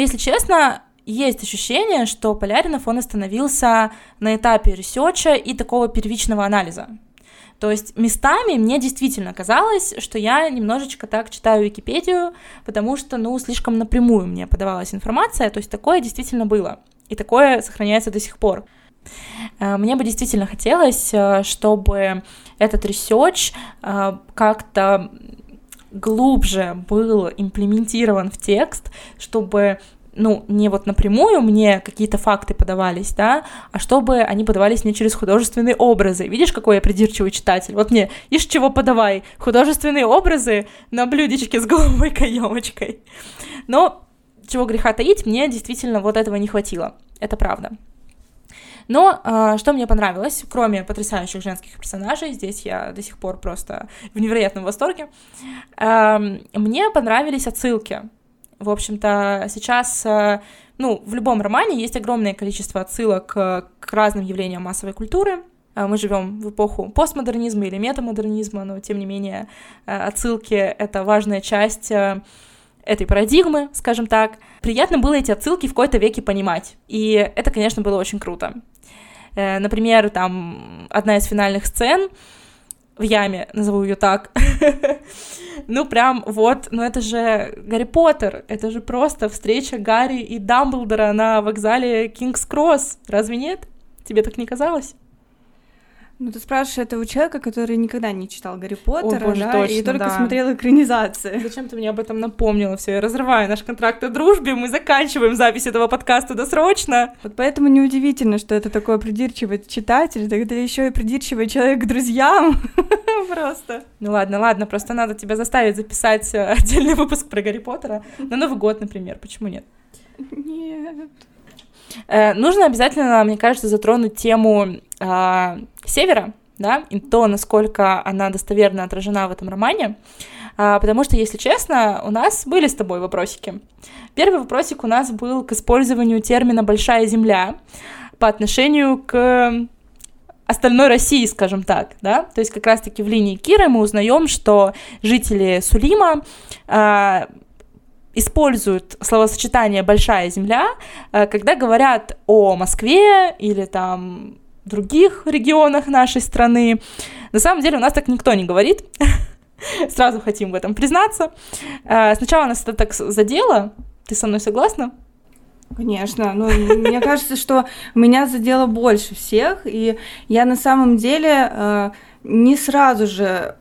если честно, есть ощущение, что Поляринов, он остановился на этапе ресерча и такого первичного анализа. То есть местами мне действительно казалось, что я немножечко так читаю Википедию, потому что, слишком напрямую мне подавалась информация, то есть такое действительно было, и такое сохраняется до сих пор. Мне бы действительно хотелось, чтобы этот ресерч как-то глубже был имплементирован в текст, чтобы... не напрямую мне какие-то факты подавались, да, а чтобы они подавались мне через художественные образы. Видишь, какой я придирчивый читатель? Мне, ишь чего подавай, художественные образы на блюдечке с голубой каемочкой. Но чего греха таить, мне действительно вот этого не хватило, это правда. Но что мне понравилось, кроме потрясающих женских персонажей, здесь я до сих пор просто в невероятном восторге, мне понравились отсылки. В общем-то, сейчас, ну, в любом романе есть огромное количество отсылок к разным явлениям массовой культуры. Мы живем в эпоху постмодернизма или метамодернизма, но, тем не менее, отсылки — это важная часть этой парадигмы, скажем так. Приятно было эти отсылки в какой-то веке понимать, и это, конечно, было очень круто. Например, там одна из финальных сцен в яме, назову ее так, ну прям вот, ну это же Гарри Поттер, это же просто встреча Гарри и Дамблдора на вокзале Кингс-Кросс, разве нет? Тебе так не казалось? Ну, ты спрашиваешь этого человека, который никогда не читал Гарри Поттера, о, боже, да, точно, и только да. смотрел экранизации. Зачем ты мне об этом напомнила? Все, я разрываю наш контракт о дружбе, мы заканчиваем запись этого подкаста досрочно. Вот поэтому неудивительно, что это такой придирчивый читатель, тогда еще и придирчивый человек к друзьям. Просто. Ну ладно, ладно, просто надо тебя заставить записать отдельный выпуск про Гарри Поттера на Новый год, например, почему нет? Нет. Нужно обязательно, мне кажется, затронуть тему Севера, да, и то, насколько она достоверно отражена в этом романе, потому что, если честно, у нас были с тобой вопросики. Первый вопросик у нас был к использованию термина «большая земля» по отношению к остальной России, скажем так, да, то есть как раз-таки в линии Киры мы узнаем, что жители Сулима используют словосочетание «большая земля», когда говорят о Москве или там других регионах нашей страны. На самом деле у нас так никто не говорит, сразу хотим в этом признаться. Сначала нас это так задело, ты со мной согласна? Конечно, но мне кажется, что меня задело больше всех, и я на самом деле не сразу же,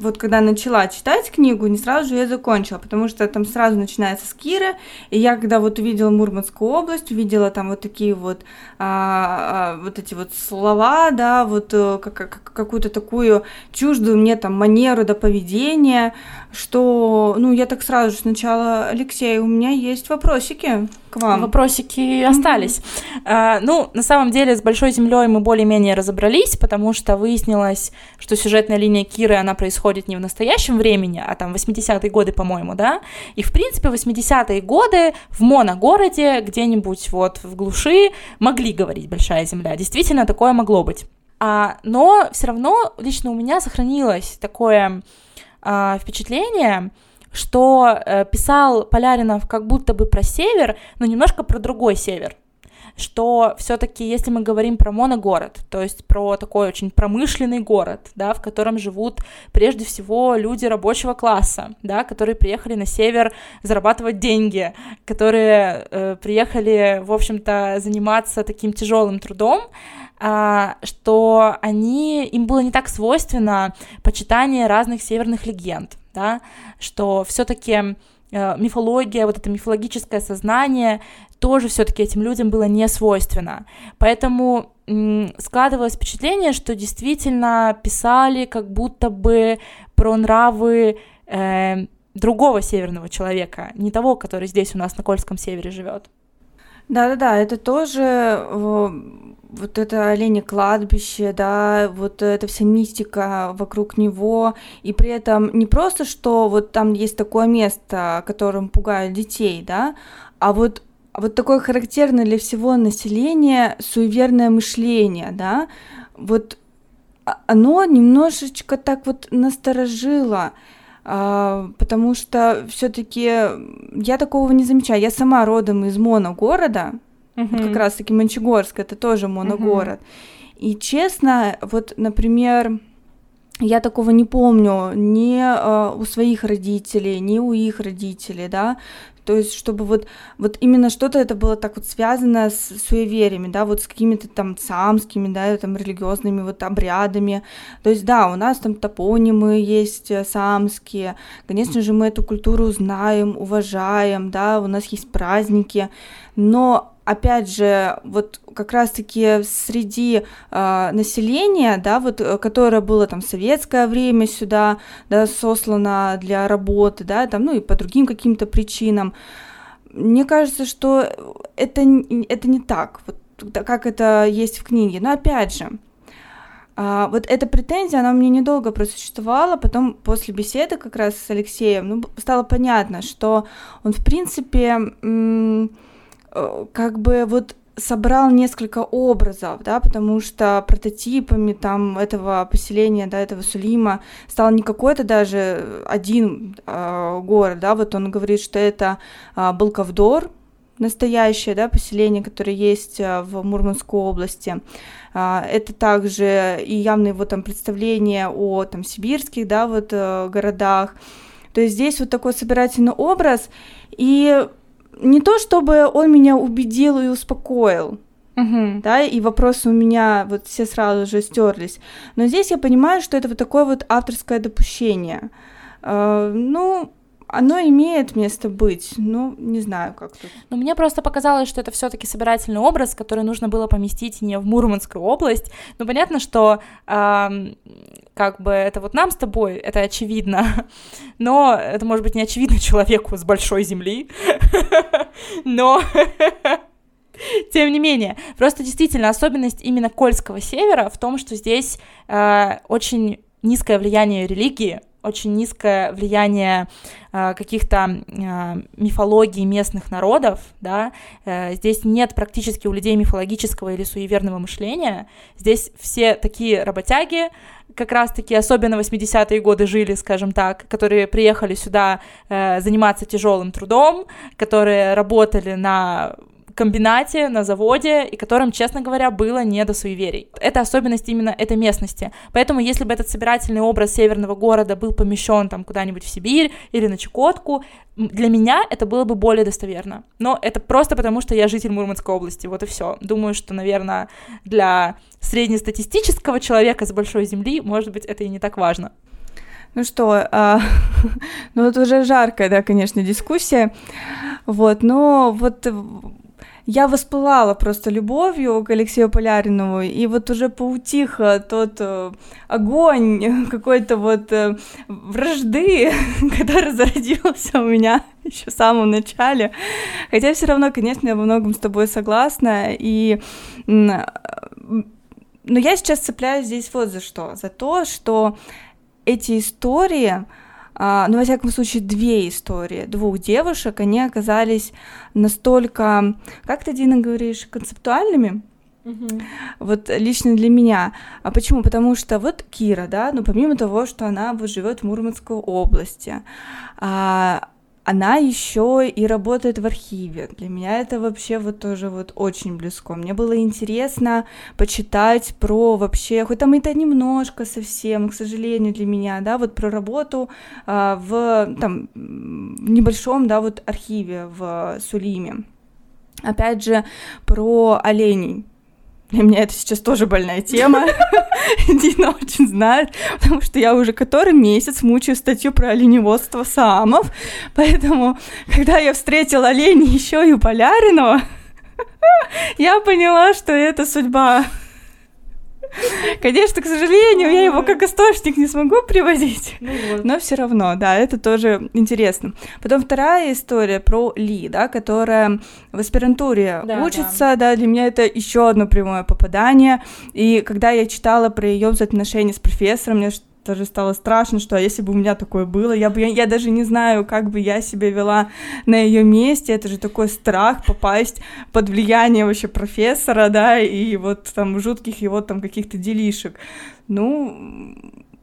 вот когда начала читать книгу, не сразу же я закончила, потому что там сразу начинается с Киры, и я когда вот увидела Мурманскую область, увидела там вот такие вот, вот эти вот слова, да, вот какую-то такую чуждую мне там манеру до поведения, что, ну, я так сразу же сначала: Алексей, у меня есть вопросики к вам. Вопросики остались. Ну, на самом деле, с Большой землей мы более-менее разобрались, потому что выяснилось, что сюжетная линия Киры, она происходит не в настоящем времени, а там 80-е годы, по-моему, да? И, в принципе, 80-е годы в моногороде, где-нибудь вот в глуши, могли говорить «большая земля». Действительно, такое могло быть. Но все равно лично у меня сохранилось такое впечатление, что писал Поляринов как будто бы про север, но немножко про другой север. Что все-таки, если мы говорим про моногород, то есть про такой очень промышленный город, да, в котором живут прежде всего люди рабочего класса, да, которые приехали на север зарабатывать деньги, которые приехали, в общем-то, заниматься таким тяжелым трудом, что им было не так свойственно почитание разных северных легенд, да, что все-таки мифология, вот это мифологическое сознание тоже все-таки этим людям было не свойственно. Поэтому складывалось впечатление, что действительно писали как будто бы про нравы другого северного человека, не того, который здесь у нас на Кольском севере живет. Да-да-да, это тоже вот это оленье кладбище, да, вот эта вся мистика вокруг него, и при этом не просто, что вот там есть такое место, которым пугают детей, да, а вот такое характерное для всего населения суеверное мышление, да, вот оно немножечко так вот насторожило, потому что все-таки я такого не замечаю. Я сама родом из моногорода, вот как раз-таки Мончегорск, это тоже моногород. И честно, вот, например, я такого не помню ни у своих родителей, ни у их родителей, да, то есть чтобы вот именно что-то это было так вот связано с суевериями, да, вот с какими-то там самскими, да, там религиозными вот обрядами, то есть да, у нас там топонимы есть самские, конечно же мы эту культуру знаем, уважаем, да, у нас есть праздники, но опять же, вот как раз-таки среди населения, да, вот, которое было там в советское время сюда, да, сослано для работы, да, там, ну и по другим каким-то причинам, Мне кажется, что это не так, вот, как это есть в книге. Но опять же, вот эта претензия, она у меня недолго просуществовала, потом после беседы как раз с Алексеем, ну, стало понятно, что он, в принципе, как бы вот собрал несколько образов, да, потому что прототипами там этого поселения, да, этого Сулима стал не какой-то даже один город, да, вот он говорит, что это Болковдор, настоящее, да, поселение, которое есть в Мурманской области. Это также и явно его там представление о там сибирских, да, вот городах. То есть здесь вот такой собирательный образ, и не то чтобы он меня убедил и успокоил, да, и вопросы у меня вот все сразу же стерлись, но здесь я понимаю, что это вот такое вот авторское допущение. Ну, оно имеет место быть, ну, не знаю, как тут. Но мне просто показалось, что это все-таки собирательный образ, который нужно было поместить не в Мурманскую область. Ну, понятно, что как бы это вот нам с тобой, это очевидно, но это, может быть, не очевидно человеку с большой земли, но... Тем не менее, просто действительно особенность именно Кольского севера в том, что здесь очень низкое влияние религии, очень низкое влияние каких-то мифологий местных народов, да, здесь нет практически у людей мифологического или суеверного мышления, здесь все такие работяги, как раз-таки особенно 80-е годы жили, скажем так, которые приехали сюда заниматься тяжелым трудом, которые работали на комбинате, на заводе, и которым, честно говоря, было не до суеверий. Это особенность именно этой местности. Поэтому, если бы этот собирательный образ северного города был помещен там куда-нибудь в Сибирь или на Чукотку, для меня это было бы более достоверно. Но это просто потому, что я житель Мурманской области, вот и все. Думаю, что, наверное, для среднестатистического человека с большой земли, может быть, это и не так важно. Ну что, ну вот уже жаркая, да, конечно, дискуссия. Вот, но вот... Я воспылала просто любовью к Алексею Поляринову, и вот уже поутих тот огонь какой-то вот вражды, который зародился у меня еще в самом начале. Хотя все равно, конечно, я во многом с тобой согласна, и... Но я сейчас цепляюсь здесь вот за что. За то, что эти истории... ну, во всяком случае, две истории двух девушек, они оказались настолько, как ты, Дина, говоришь, концептуальными, вот лично для меня. А почему? Потому что вот Кира, да, ну, помимо того, что она вот живет в Мурманской области, она еще и работает в архиве. Для меня это вообще вот тоже вот очень близко. Мне было интересно почитать про вообще, хоть там это немножко совсем, к сожалению, для меня, да, вот про работу в там небольшом, да, вот архиве в Сулиме. Опять же, про оленей. Для меня это сейчас тоже больная тема, Дина очень знает, потому что я уже который месяц мучаю статью про оленеводство саамов, поэтому, когда я встретила оленей еще и у Поляринова, я поняла, что это судьба. Конечно, к сожалению, я его как источник не смогу приводить, но все равно, да, это тоже интересно. Потом вторая история про Ли, да, которая в аспирантуре учится, да, для меня это еще одно прямое попадание, и когда я читала про ее взаимоотношения с профессором, мне даже стало страшно, что если бы у меня такое было, я даже не знаю, как бы я себя вела на ее месте, это же такой страх попасть под влияние вообще профессора, да, и вот там жутких его там каких-то делишек. Ну,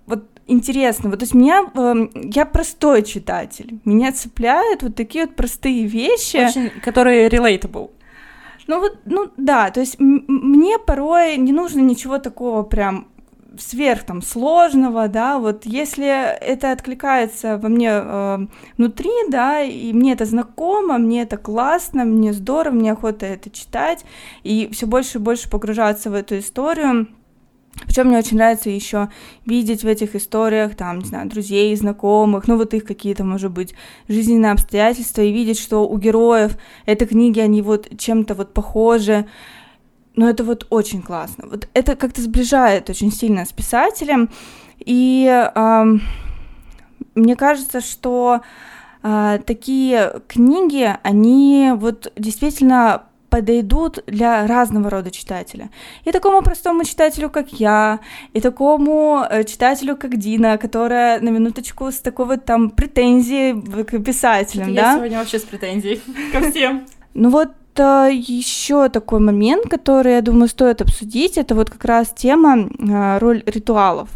вот интересно, вот то есть меня, я простой читатель, меня цепляют вот такие вот простые вещи. Очень, которые relatable. Ну вот, ну да, то есть мне порой не нужно ничего такого прям сверх там сложного, да, вот если это откликается во мне внутри, да, и мне это знакомо, мне это классно, мне здорово, мне охота это читать, и все больше и больше погружаться в эту историю. Причем мне очень нравится еще видеть в этих историях, там, не знаю, друзей, знакомых, ну вот их какие-то, может быть, жизненные обстоятельства, и видеть, что у героев этой книги они вот чем-то вот похожи. Но это вот очень классно. Вот это как-то сближает очень сильно с писателем. И мне кажется, что такие книги, они вот действительно подойдут для разного рода читателя. И такому простому читателю, как я, и такому читателю, как Дина, которая на минуточку с такого там претензии к писателям, да? Я сегодня вообще с претензией ко всем. Ну вот еще такой момент, который, я думаю, стоит обсудить, это вот как раз тема роль ритуалов.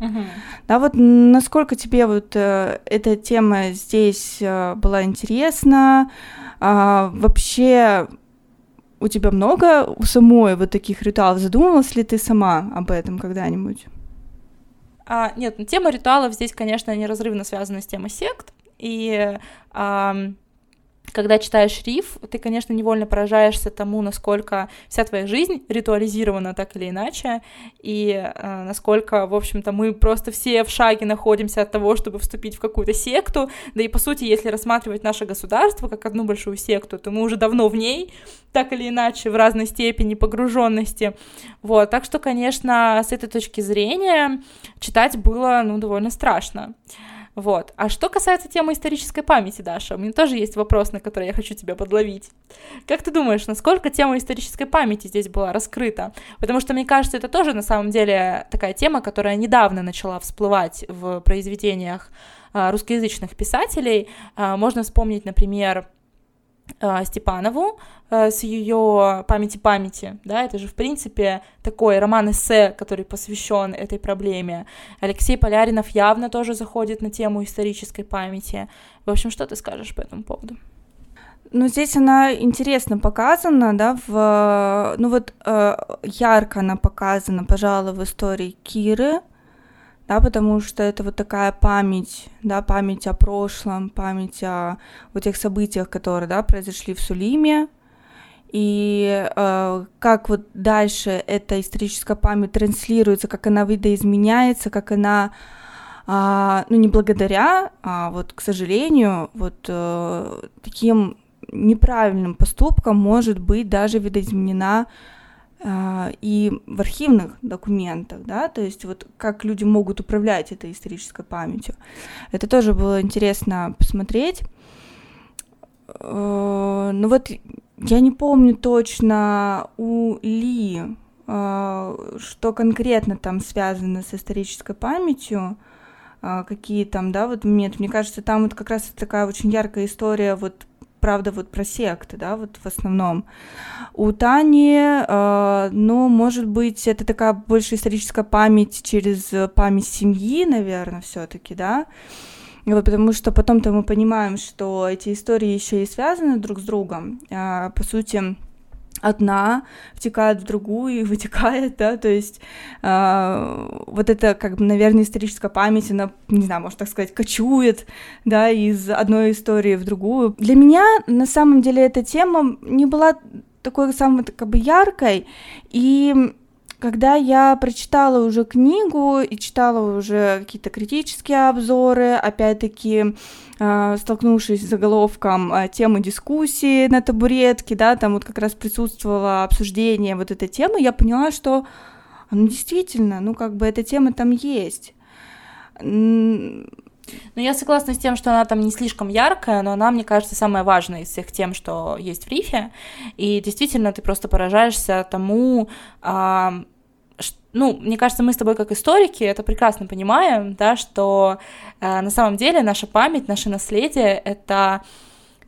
Uh-huh. Да, вот насколько тебе вот эта тема здесь была интересна, вообще у тебя много у самой вот таких ритуалов, задумывалась ли ты сама об этом когда-нибудь? Нет, ну, тема ритуалов здесь, конечно, неразрывно связана с темой сект, и когда читаешь Риф, ты, конечно, невольно поражаешься тому, насколько вся твоя жизнь ритуализирована так или иначе, и насколько, в общем-то, мы просто все в шаге находимся от того, чтобы вступить в какую-то секту, да и, по сути, если рассматривать наше государство как одну большую секту, то мы уже давно в ней, так или иначе, в разной степени погруженности, вот, так что, конечно, с этой точки зрения читать было, ну, довольно страшно. Вот. А что касается темы исторической памяти, Даша, у меня тоже есть вопрос, на который я хочу тебя подловить. Как ты думаешь, насколько тема исторической памяти здесь была раскрыта? Потому что, мне кажется, это тоже, на самом деле, такая тема, которая недавно начала всплывать в произведениях русскоязычных писателей. Можно вспомнить, например, Степанову с ее «Памяти-памяти», да, это же, в принципе, такой роман-эссе, который посвящен этой проблеме. Алексей Поляринов явно тоже заходит на тему исторической памяти. В общем, что ты скажешь по этому поводу? Ну, здесь она интересно показана, да, ну, вот ярко она показана, пожалуй, в истории Киры, да, потому что это вот такая память, да, память о прошлом, память о вот тех событиях, которые, да, произошли в Сулиме, и как вот дальше эта историческая память транслируется, как она видоизменяется, как она, ну, не благодаря, а вот, к сожалению, вот таким неправильным поступком может быть даже видоизменена и в архивных документах, да, то есть вот как люди могут управлять этой исторической памятью. Это тоже было интересно посмотреть. Ну вот я не помню точно у Ли, что конкретно там связано с исторической памятью, какие там, да, вот нет, мне кажется, там вот как раз такая очень яркая история вот, правда, вот про секты, да, вот в основном. У Тани, ну, может быть, это такая больше историческая память через память семьи, наверное, все-таки, да, вот, потому что потом-то мы понимаем, что эти истории еще и связаны друг с другом, по сути, одна втекает в другую и вытекает, да, то есть вот это, как бы, наверное, историческая память, она, не знаю, можно так сказать, кочует, да, из одной истории в другую. Для меня, на самом деле, эта тема не была такой самой, как бы, яркой, и когда я прочитала уже книгу и читала уже какие-то критические обзоры, опять-таки столкнувшись с заголовком темы дискуссии на табуретке, да, там вот как раз присутствовало обсуждение вот этой темы, я поняла, что, ну, действительно, ну, как бы эта тема там есть. Ну, я согласна с тем, что она там не слишком яркая, но она, мне кажется, самая важная из всех тем, что есть в Рифе, и действительно ты просто поражаешься тому, ну, мне кажется, мы с тобой как историки это прекрасно понимаем, да, что на самом деле наша память, наше наследие — это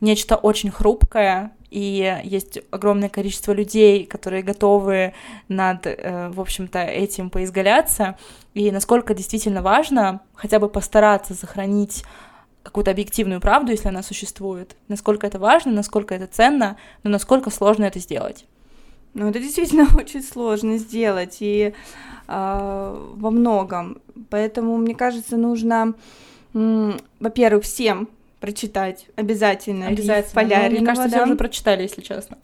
нечто очень хрупкое, и есть огромное количество людей, которые готовы над, в общем-то, этим поизгаляться, и насколько действительно важно хотя бы постараться сохранить какую-то объективную правду, если она существует, насколько это важно, насколько это ценно, но насколько сложно это сделать. Ну, это действительно очень сложно сделать, и во многом, поэтому, мне кажется, нужно, во-первых, всем прочитать обязательно. Поляринова, мне кажется, да? Все уже прочитали, если честно.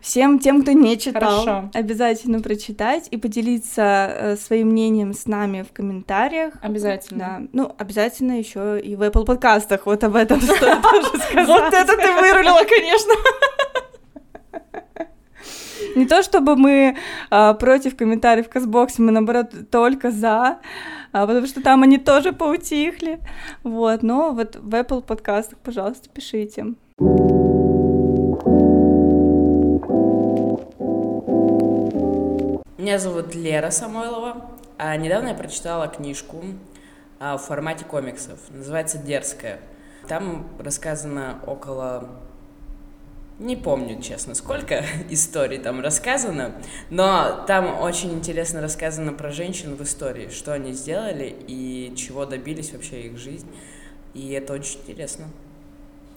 Всем тем, кто не читал, хорошо, обязательно прочитать и поделиться своим мнением с нами в комментариях. Обязательно. Да. Ну, обязательно еще и в Apple подкастах, вот об этом стоит тоже сказать. Вот это ты вырулила, конечно. Не то чтобы мы против комментариев в Казбоксе, мы, наоборот, только за, потому что там они тоже поутихли. Вот, но вот в Apple подкастах, пожалуйста, пишите. Меня зовут Лера Самойлова. Недавно я прочитала книжку в формате комиксов. Называется «Дерзкая». Там рассказано около... Не помню, честно, сколько историй там рассказано, но там очень интересно рассказано про женщин в истории, что они сделали и чего добились вообще их жизнь. И это очень интересно.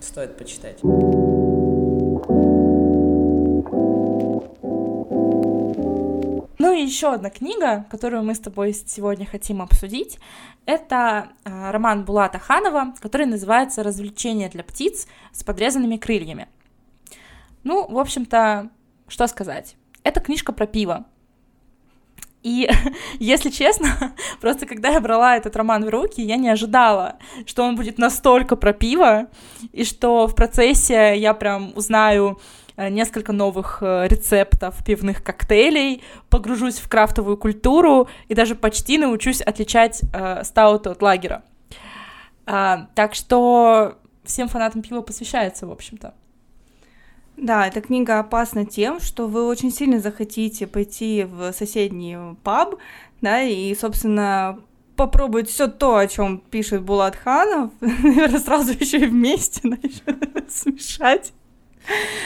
Стоит почитать. Ну и еще одна книга, которую мы с тобой сегодня хотим обсудить, это роман Булата Ханова, который называется «Развлечения для птиц с подрезанными крыльями». Ну, в общем-то, что сказать? Это книжка про пиво. И, если честно, просто когда я брала этот роман в руки, я не ожидала, что он будет настолько про пиво, и что в процессе я прям узнаю несколько новых рецептов пивных коктейлей, погружусь в крафтовую культуру и даже почти научусь отличать стаут от лагера. Так что всем фанатам пива посвящается, в общем-то. Да, эта книга опасна тем, что вы очень сильно захотите пойти в соседний паб, да, и, собственно, попробовать все то, о чем пишет Булат Ханов, наверное, сразу еще и вместе, наверное, смешать.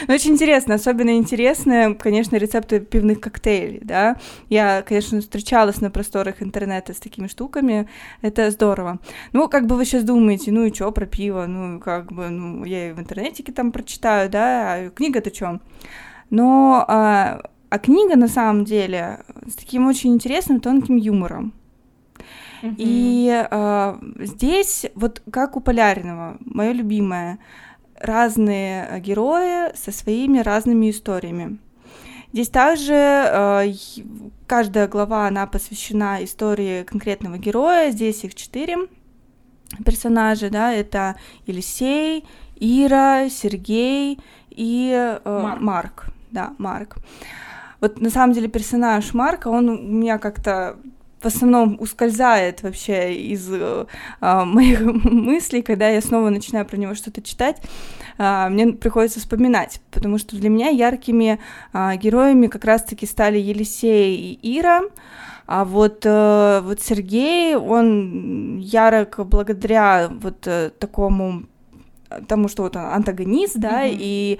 Ну, очень интересно, особенно интересны, конечно, рецепты пивных коктейлей, да. Я, конечно, встречалась на просторах интернета с такими штуками, это здорово. Ну, как бы вы сейчас думаете, ну и чё про пиво, ну, как бы, ну, я и в интернетике там прочитаю, да, а книга-то чё? Но, а книга, на самом деле, с таким очень интересным тонким юмором. Mm-hmm. И здесь, вот как у Поляринова, моё любимое, разные герои со своими разными историями. Здесь также каждая глава, она посвящена истории конкретного героя. Здесь их 4 персонажа, да, это Елисей, Ира, Сергей и Марк. Да, Марк. Вот на самом деле персонаж Марка, он у меня как-то... в основном ускользает вообще из моих мыслей, когда я снова начинаю про него что-то читать, мне приходится вспоминать, потому что для меня яркими героями как раз-таки стали Елисей и Ира, а вот Сергей, он ярок благодаря вот тому, что вот он антагонист, да, mm-hmm. и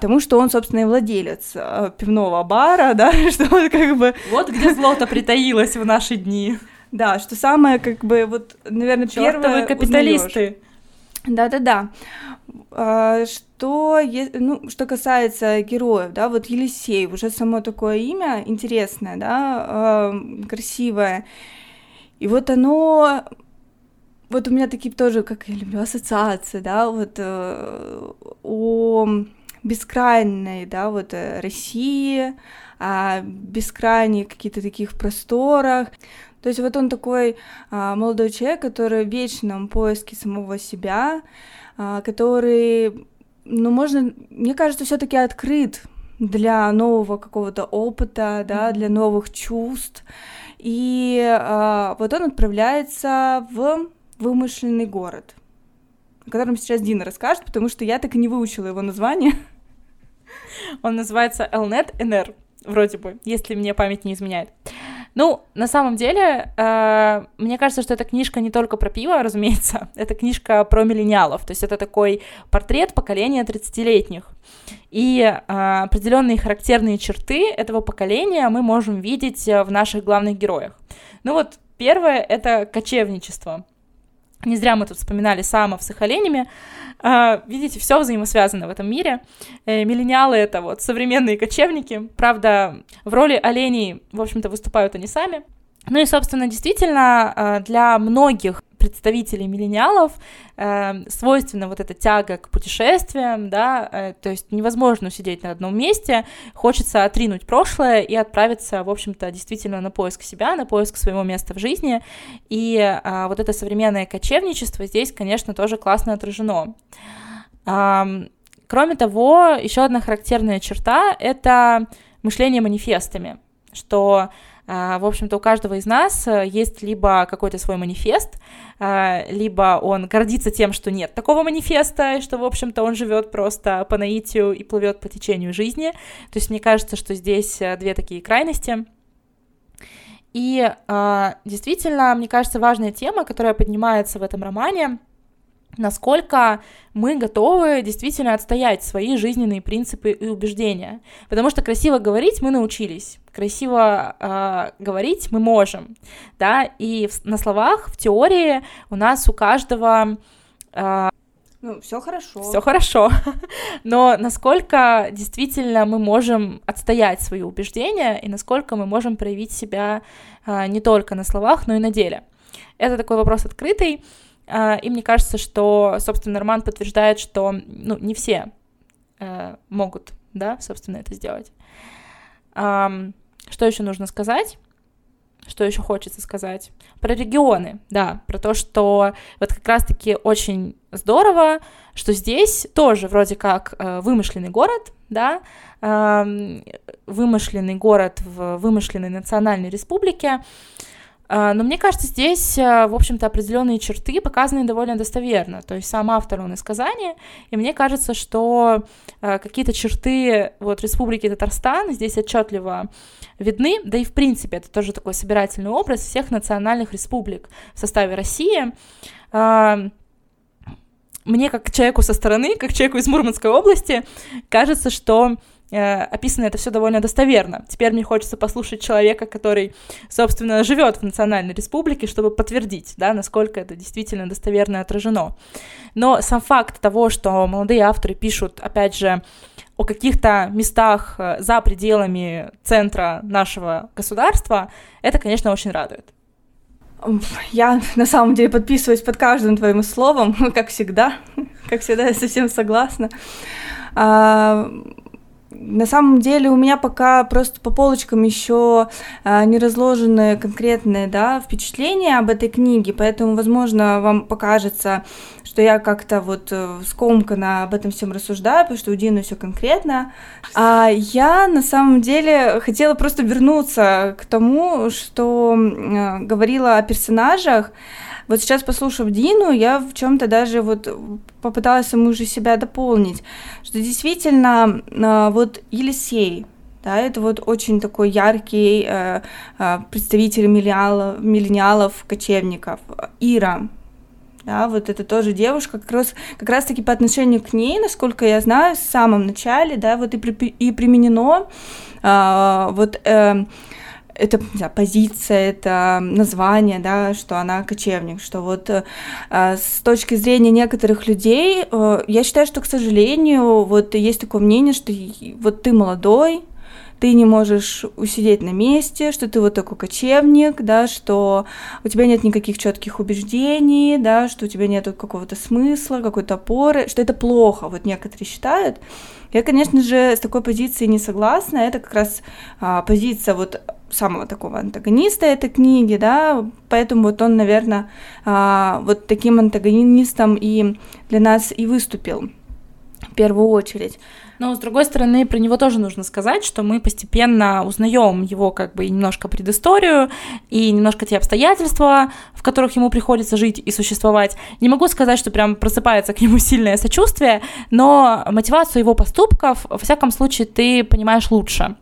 тому, что он, собственно, и владелец пивного бара, да, что он как бы... Вот где зло-то притаилось в наши дни. Да, что самое, как бы, вот, наверное, чёртовы первое капиталисты. Да-да-да. Что касается героев, да, вот Елисей, уже само такое имя интересное, да, красивое, и вот оно... Вот у меня такие тоже, как я люблю, ассоциации, да, вот о бескрайней, да, вот России, о бескрайних каких-то таких просторах. То есть вот он такой молодой человек, который в вечном поиске самого себя, который, ну, можно, мне кажется, всё-таки открыт для нового какого-то опыта, да, для новых чувств. И вот он отправляется в... вымышленный город, о котором сейчас Дина расскажет, потому что я так и не выучила его название. Он называется Элнет-НР, вроде бы, если мне память не изменяет. Ну, на самом деле, мне кажется, что эта книжка не только про пиво, разумеется, это книжка про миллениалов, то есть это такой портрет поколения 30-летних. И определенные характерные черты этого поколения мы можем видеть в наших главных героях. Ну вот, первое — это кочевничество. Не зря мы тут вспоминали самов с их оленями. Видите, все взаимосвязано в этом мире. Миллениалы — это вот современные кочевники. Правда, в роли оленей, в общем-то, выступают они сами. Ну и, собственно, действительно, для многих представителей миллениалов свойственна вот эта тяга к путешествиям, да, то есть невозможно сидеть на одном месте, хочется отринуть прошлое и отправиться, в общем-то, действительно на поиск себя, на поиск своего места в жизни, и вот это современное кочевничество здесь, конечно, тоже классно отражено. Кроме того, еще одна характерная черта — это мышление-манифестами, что, в общем-то, у каждого из нас есть либо какой-то свой манифест, либо он гордится тем, что нет такого манифеста, и что, в общем-то, он живет просто по наитию и плывет по течению жизни. То есть мне кажется, что здесь две такие крайности. И действительно, мне кажется, важная тема, которая поднимается в этом романе, насколько мы готовы действительно отстоять свои жизненные принципы и убеждения. Потому что красиво говорить мы научились, красиво говорить мы можем, да, и на словах, в теории у нас у каждого... все хорошо. Все хорошо. Но насколько действительно мы можем отстоять свои убеждения и насколько мы можем проявить себя не только на словах, но и на деле. Это такой вопрос открытый. И мне кажется, что, собственно, роман подтверждает, что не все могут, да, собственно, это сделать. Что еще нужно сказать? Что еще хочется сказать? Про регионы, да, про то, что вот как раз-таки очень здорово, что здесь тоже вроде как вымышленный город, да, вымышленный город в вымышленной национальной республике, но мне кажется, здесь, в общем-то, определенные черты показаны довольно достоверно, то есть сам автор, он из Казани, и мне кажется, что какие-то черты вот Республики Татарстан здесь отчетливо видны, да и в принципе это тоже такой собирательный образ всех национальных республик в составе России. Мне, как человеку со стороны, как человеку из Мурманской области, кажется, что описано это все довольно достоверно. Теперь мне хочется послушать человека, который, собственно, живет в национальной республике, чтобы подтвердить, да, насколько это действительно достоверно отражено. Но сам факт того, что молодые авторы пишут, опять же, о каких-то местах за пределами центра нашего государства, это, конечно, очень радует. Я на самом деле подписываюсь под каждым твоим словом, как всегда. Как всегда, я совсем согласна. На самом деле у меня пока просто по полочкам еще не разложены конкретные, да, впечатления об этой книге, поэтому, возможно, вам покажется, что я как-то вот скомканно об этом всем рассуждаю, потому что у Дины все конкретно. А я на самом деле хотела просто вернуться к тому, что говорила о персонажах. Вот сейчас, послушав Дину, я в чем-то даже вот попыталась саму же себя дополнить, что действительно вот Елисей, да, это вот очень такой яркий представитель миллениалов, кочевников. Ира, да, вот это тоже девушка, как раз-таки по отношению к ней, насколько я знаю, в самом начале, да, вот и применено это, да, позиция, это название, да, что она кочевник, что вот с точки зрения некоторых людей, я считаю, что, к сожалению, вот есть такое мнение, что вот ты молодой, ты не можешь усидеть на месте, что ты вот такой кочевник, да, что у тебя нет никаких четких убеждений, да, что у тебя нет какого-то смысла, какой-то опоры, что это плохо, вот некоторые считают. Я, конечно же, с такой позицией не согласна, это как раз позиция вот самого такого антагониста этой книги, да, поэтому вот он, наверное, вот таким антагонистом и для нас и выступил в первую очередь. Но, с другой стороны, про него тоже нужно сказать, что мы постепенно узнаем его как бы и немножко предысторию, и немножко те обстоятельства, в которых ему приходится жить и существовать. Не могу сказать, что прям просыпается к нему сильное сочувствие, но мотивацию его поступков, во всяком случае, ты понимаешь лучше.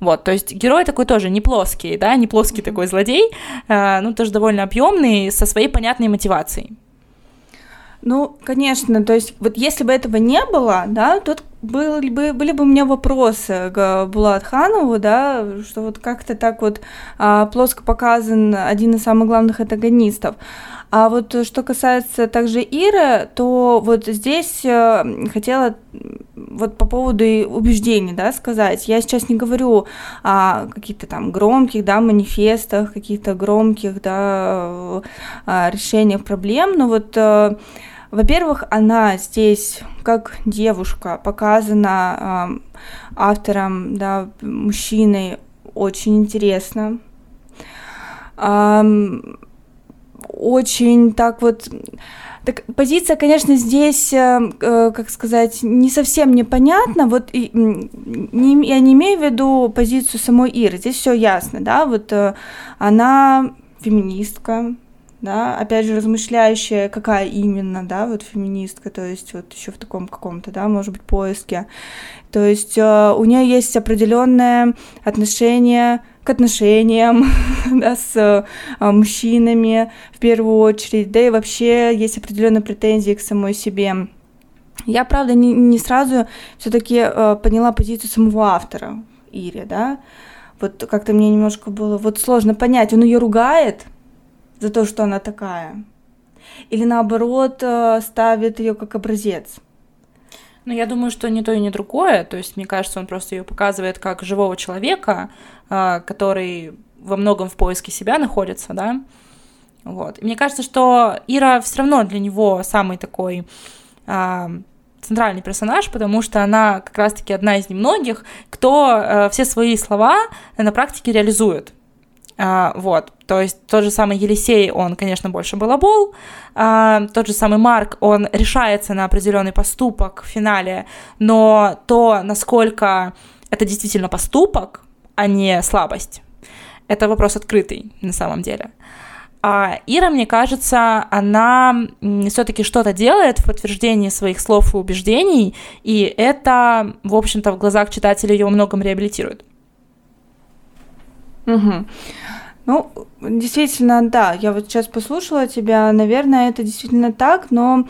Вот, то есть герой такой тоже не плоский, да, не плоский такой злодей, тоже довольно объемный, со своей понятной мотивацией. Ну, конечно, то есть вот если бы этого не было, да, тут были бы у меня вопросы к Булат Ханову, да, что вот как-то так вот плоско показан один из самых главных антагонистов. А вот что касается также Иры, то вот здесь хотела вот по поводу убеждений, да, сказать. Я сейчас не говорю о каких-то там громких, да, манифестах, каких-то громких, да, решениях проблем, но вот... Во-первых, она здесь, как девушка, показана автором, да, мужчиной, очень интересно. Очень так вот... Так позиция, конечно, здесь, как сказать, не совсем непонятна. Вот я не имею в виду позицию самой Иры. Здесь все ясно, да. Вот она феминистка, да, опять же, размышляющая, какая именно, да, вот феминистка, то есть вот еще в таком каком-то, да, может быть, поиске. То есть у нее есть определенное отношение к отношениям, да, с мужчинами в первую очередь, да и вообще есть определенные претензии к самой себе. Я, правда, не сразу все-таки поняла позицию самого автора Ири, да. Вот как-то мне немножко было вот сложно понять, он ее ругает за то, что она такая, или наоборот ставит ее как образец? Ну, я думаю, что ни то и ни другое. То есть, мне кажется, он просто ее показывает как живого человека, который во многом в поиске себя находится, да. Вот. И мне кажется, что Ира все равно для него самый такой центральный персонаж, потому что она как раз-таки одна из немногих, кто все свои слова на практике реализует. Вот, то есть тот же самый Елисей, он, конечно, больше балабол, тот же самый Марк, он решается на определенный поступок в финале, но то, насколько это действительно поступок, а не слабость, это вопрос открытый на самом деле. А Ира, мне кажется, она все-таки что-то делает в подтверждении своих слов и убеждений, и это, в общем-то, в глазах читателя ее во многом реабилитирует. Угу. Ну, действительно, да, я вот сейчас послушала тебя, наверное, это действительно так, но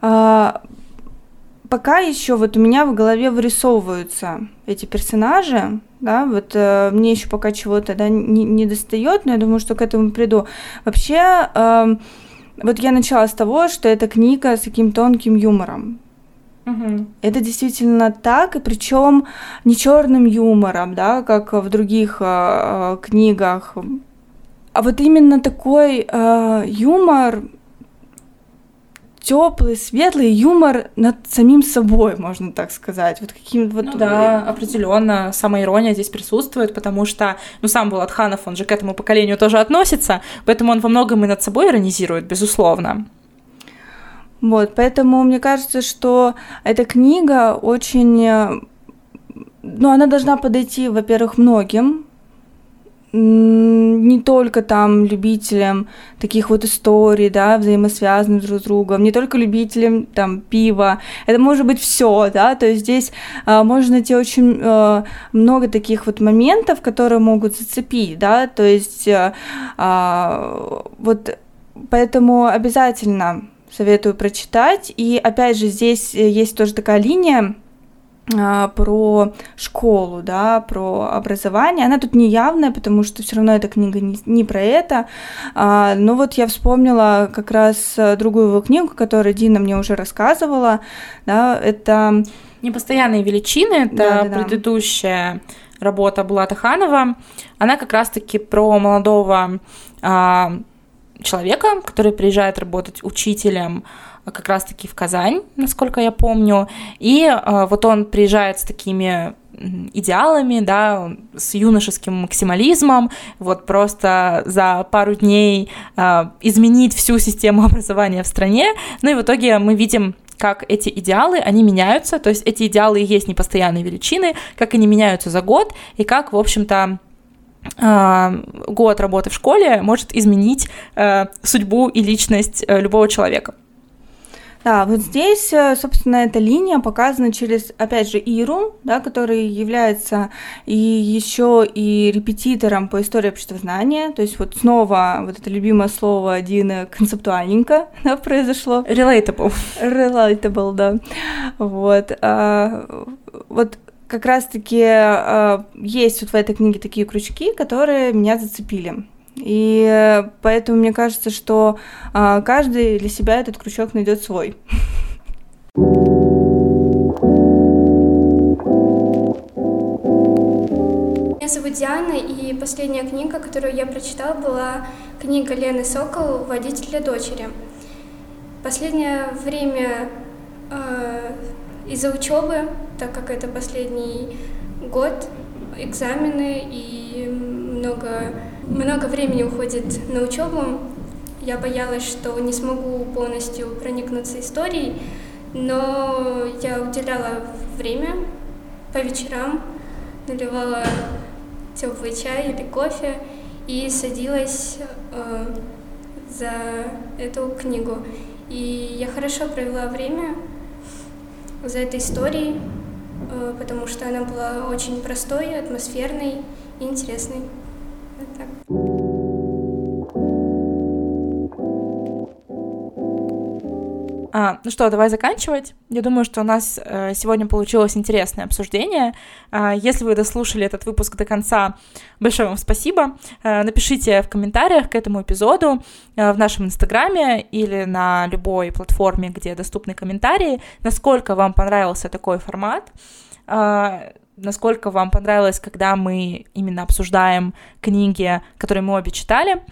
пока еще вот у меня в голове вырисовываются эти персонажи, да, вот мне еще пока чего-то, да, не достает, но я думаю, что к этому приду. Вообще, вот я начала с того, что это книга с таким тонким юмором. Это действительно так, и причем не черным юмором, да, как в других книгах, а вот именно такой юмор теплый, светлый, юмор над самим собой, можно так сказать, вот каким вот. Ну да, определенно самоирония здесь присутствует, потому что, ну, сам Булат Ханов, он же к этому поколению тоже относится, поэтому он во многом и над собой иронизирует, безусловно. Вот, поэтому мне кажется, что эта книга очень, ну, она должна подойти, во-первых, многим, не только там любителям таких вот историй, да, взаимосвязанных друг с другом, не только любителям там пива, это может быть все, да, то есть здесь можно найти очень много таких вот моментов, которые могут зацепить, да, то есть вот поэтому обязательно советую прочитать. И опять же, здесь есть тоже такая линия про школу, да, про образование. Она тут не явная, потому что все равно эта книга не про это. Но вот я вспомнила как раз другую его книгу, которую Дина мне уже рассказывала. Да, это «Непостоянные величины», это предыдущая работа Булата Ханова. Она как раз-таки про молодого человека, который приезжает работать учителем как раз-таки в Казань, насколько я помню, и вот он приезжает с такими идеалами, да, с юношеским максимализмом, вот просто за пару дней изменить всю систему образования в стране, ну и в итоге мы видим, как эти идеалы, они меняются, то есть эти идеалы и есть непостоянные величины, как они меняются за год, и как, в общем-то, год работы в школе может изменить судьбу и личность любого человека. Да, вот здесь, собственно, эта линия показана через, опять же, Иру, да, который является и еще и репетитором по истории обществознания, то есть вот снова вот это любимое слово Дины «концептуальненько», да, произошло. Relatable. Relatable, да. Вот. Вот как раз-таки есть вот в этой книге такие крючки, которые меня зацепили. И поэтому мне кажется, что каждый для себя этот крючок найдет свой. Меня зовут Диана, и последняя книга, которую я прочитала, была книга Лены Сокол «Водитель для дочери». Последнее время из-за учебы, так как это последний год, экзамены и много времени уходит на учебу, Я боялась, что не смогу полностью проникнуться историей, но я уделяла время по вечерам, наливала теплый чай или кофе и садилась за эту книгу. И я хорошо провела время за этой историей, потому что она была очень простой, атмосферной и интересной. Вот так. Ну что, давай заканчивать. Я думаю, что у нас сегодня получилось интересное обсуждение. Если вы дослушали этот выпуск до конца, большое вам спасибо. Напишите в комментариях к этому эпизоду в нашем Инстаграме или на любой платформе, где доступны комментарии, насколько вам понравился такой формат, насколько вам понравилось, когда мы именно обсуждаем книги, которые мы обе читали.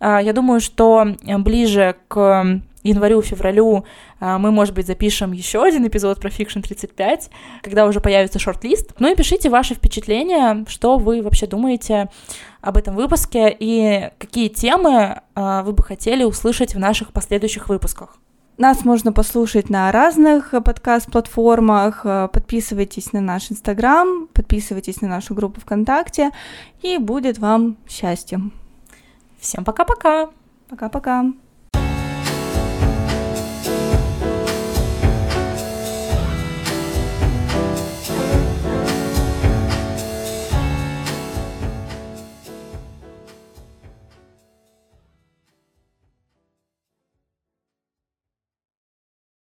Я думаю, что ближе к январю-февралю мы, может быть, запишем еще один эпизод про ФИКШН35, когда уже появится шорт-лист. Ну и пишите ваши впечатления, что вы вообще думаете об этом выпуске и какие темы вы бы хотели услышать в наших последующих выпусках. Нас можно послушать на разных подкаст-платформах. Подписывайтесь на наш Инстаграм, подписывайтесь на нашу группу ВКонтакте, и будет вам счастье. Всем пока-пока! Пока-пока!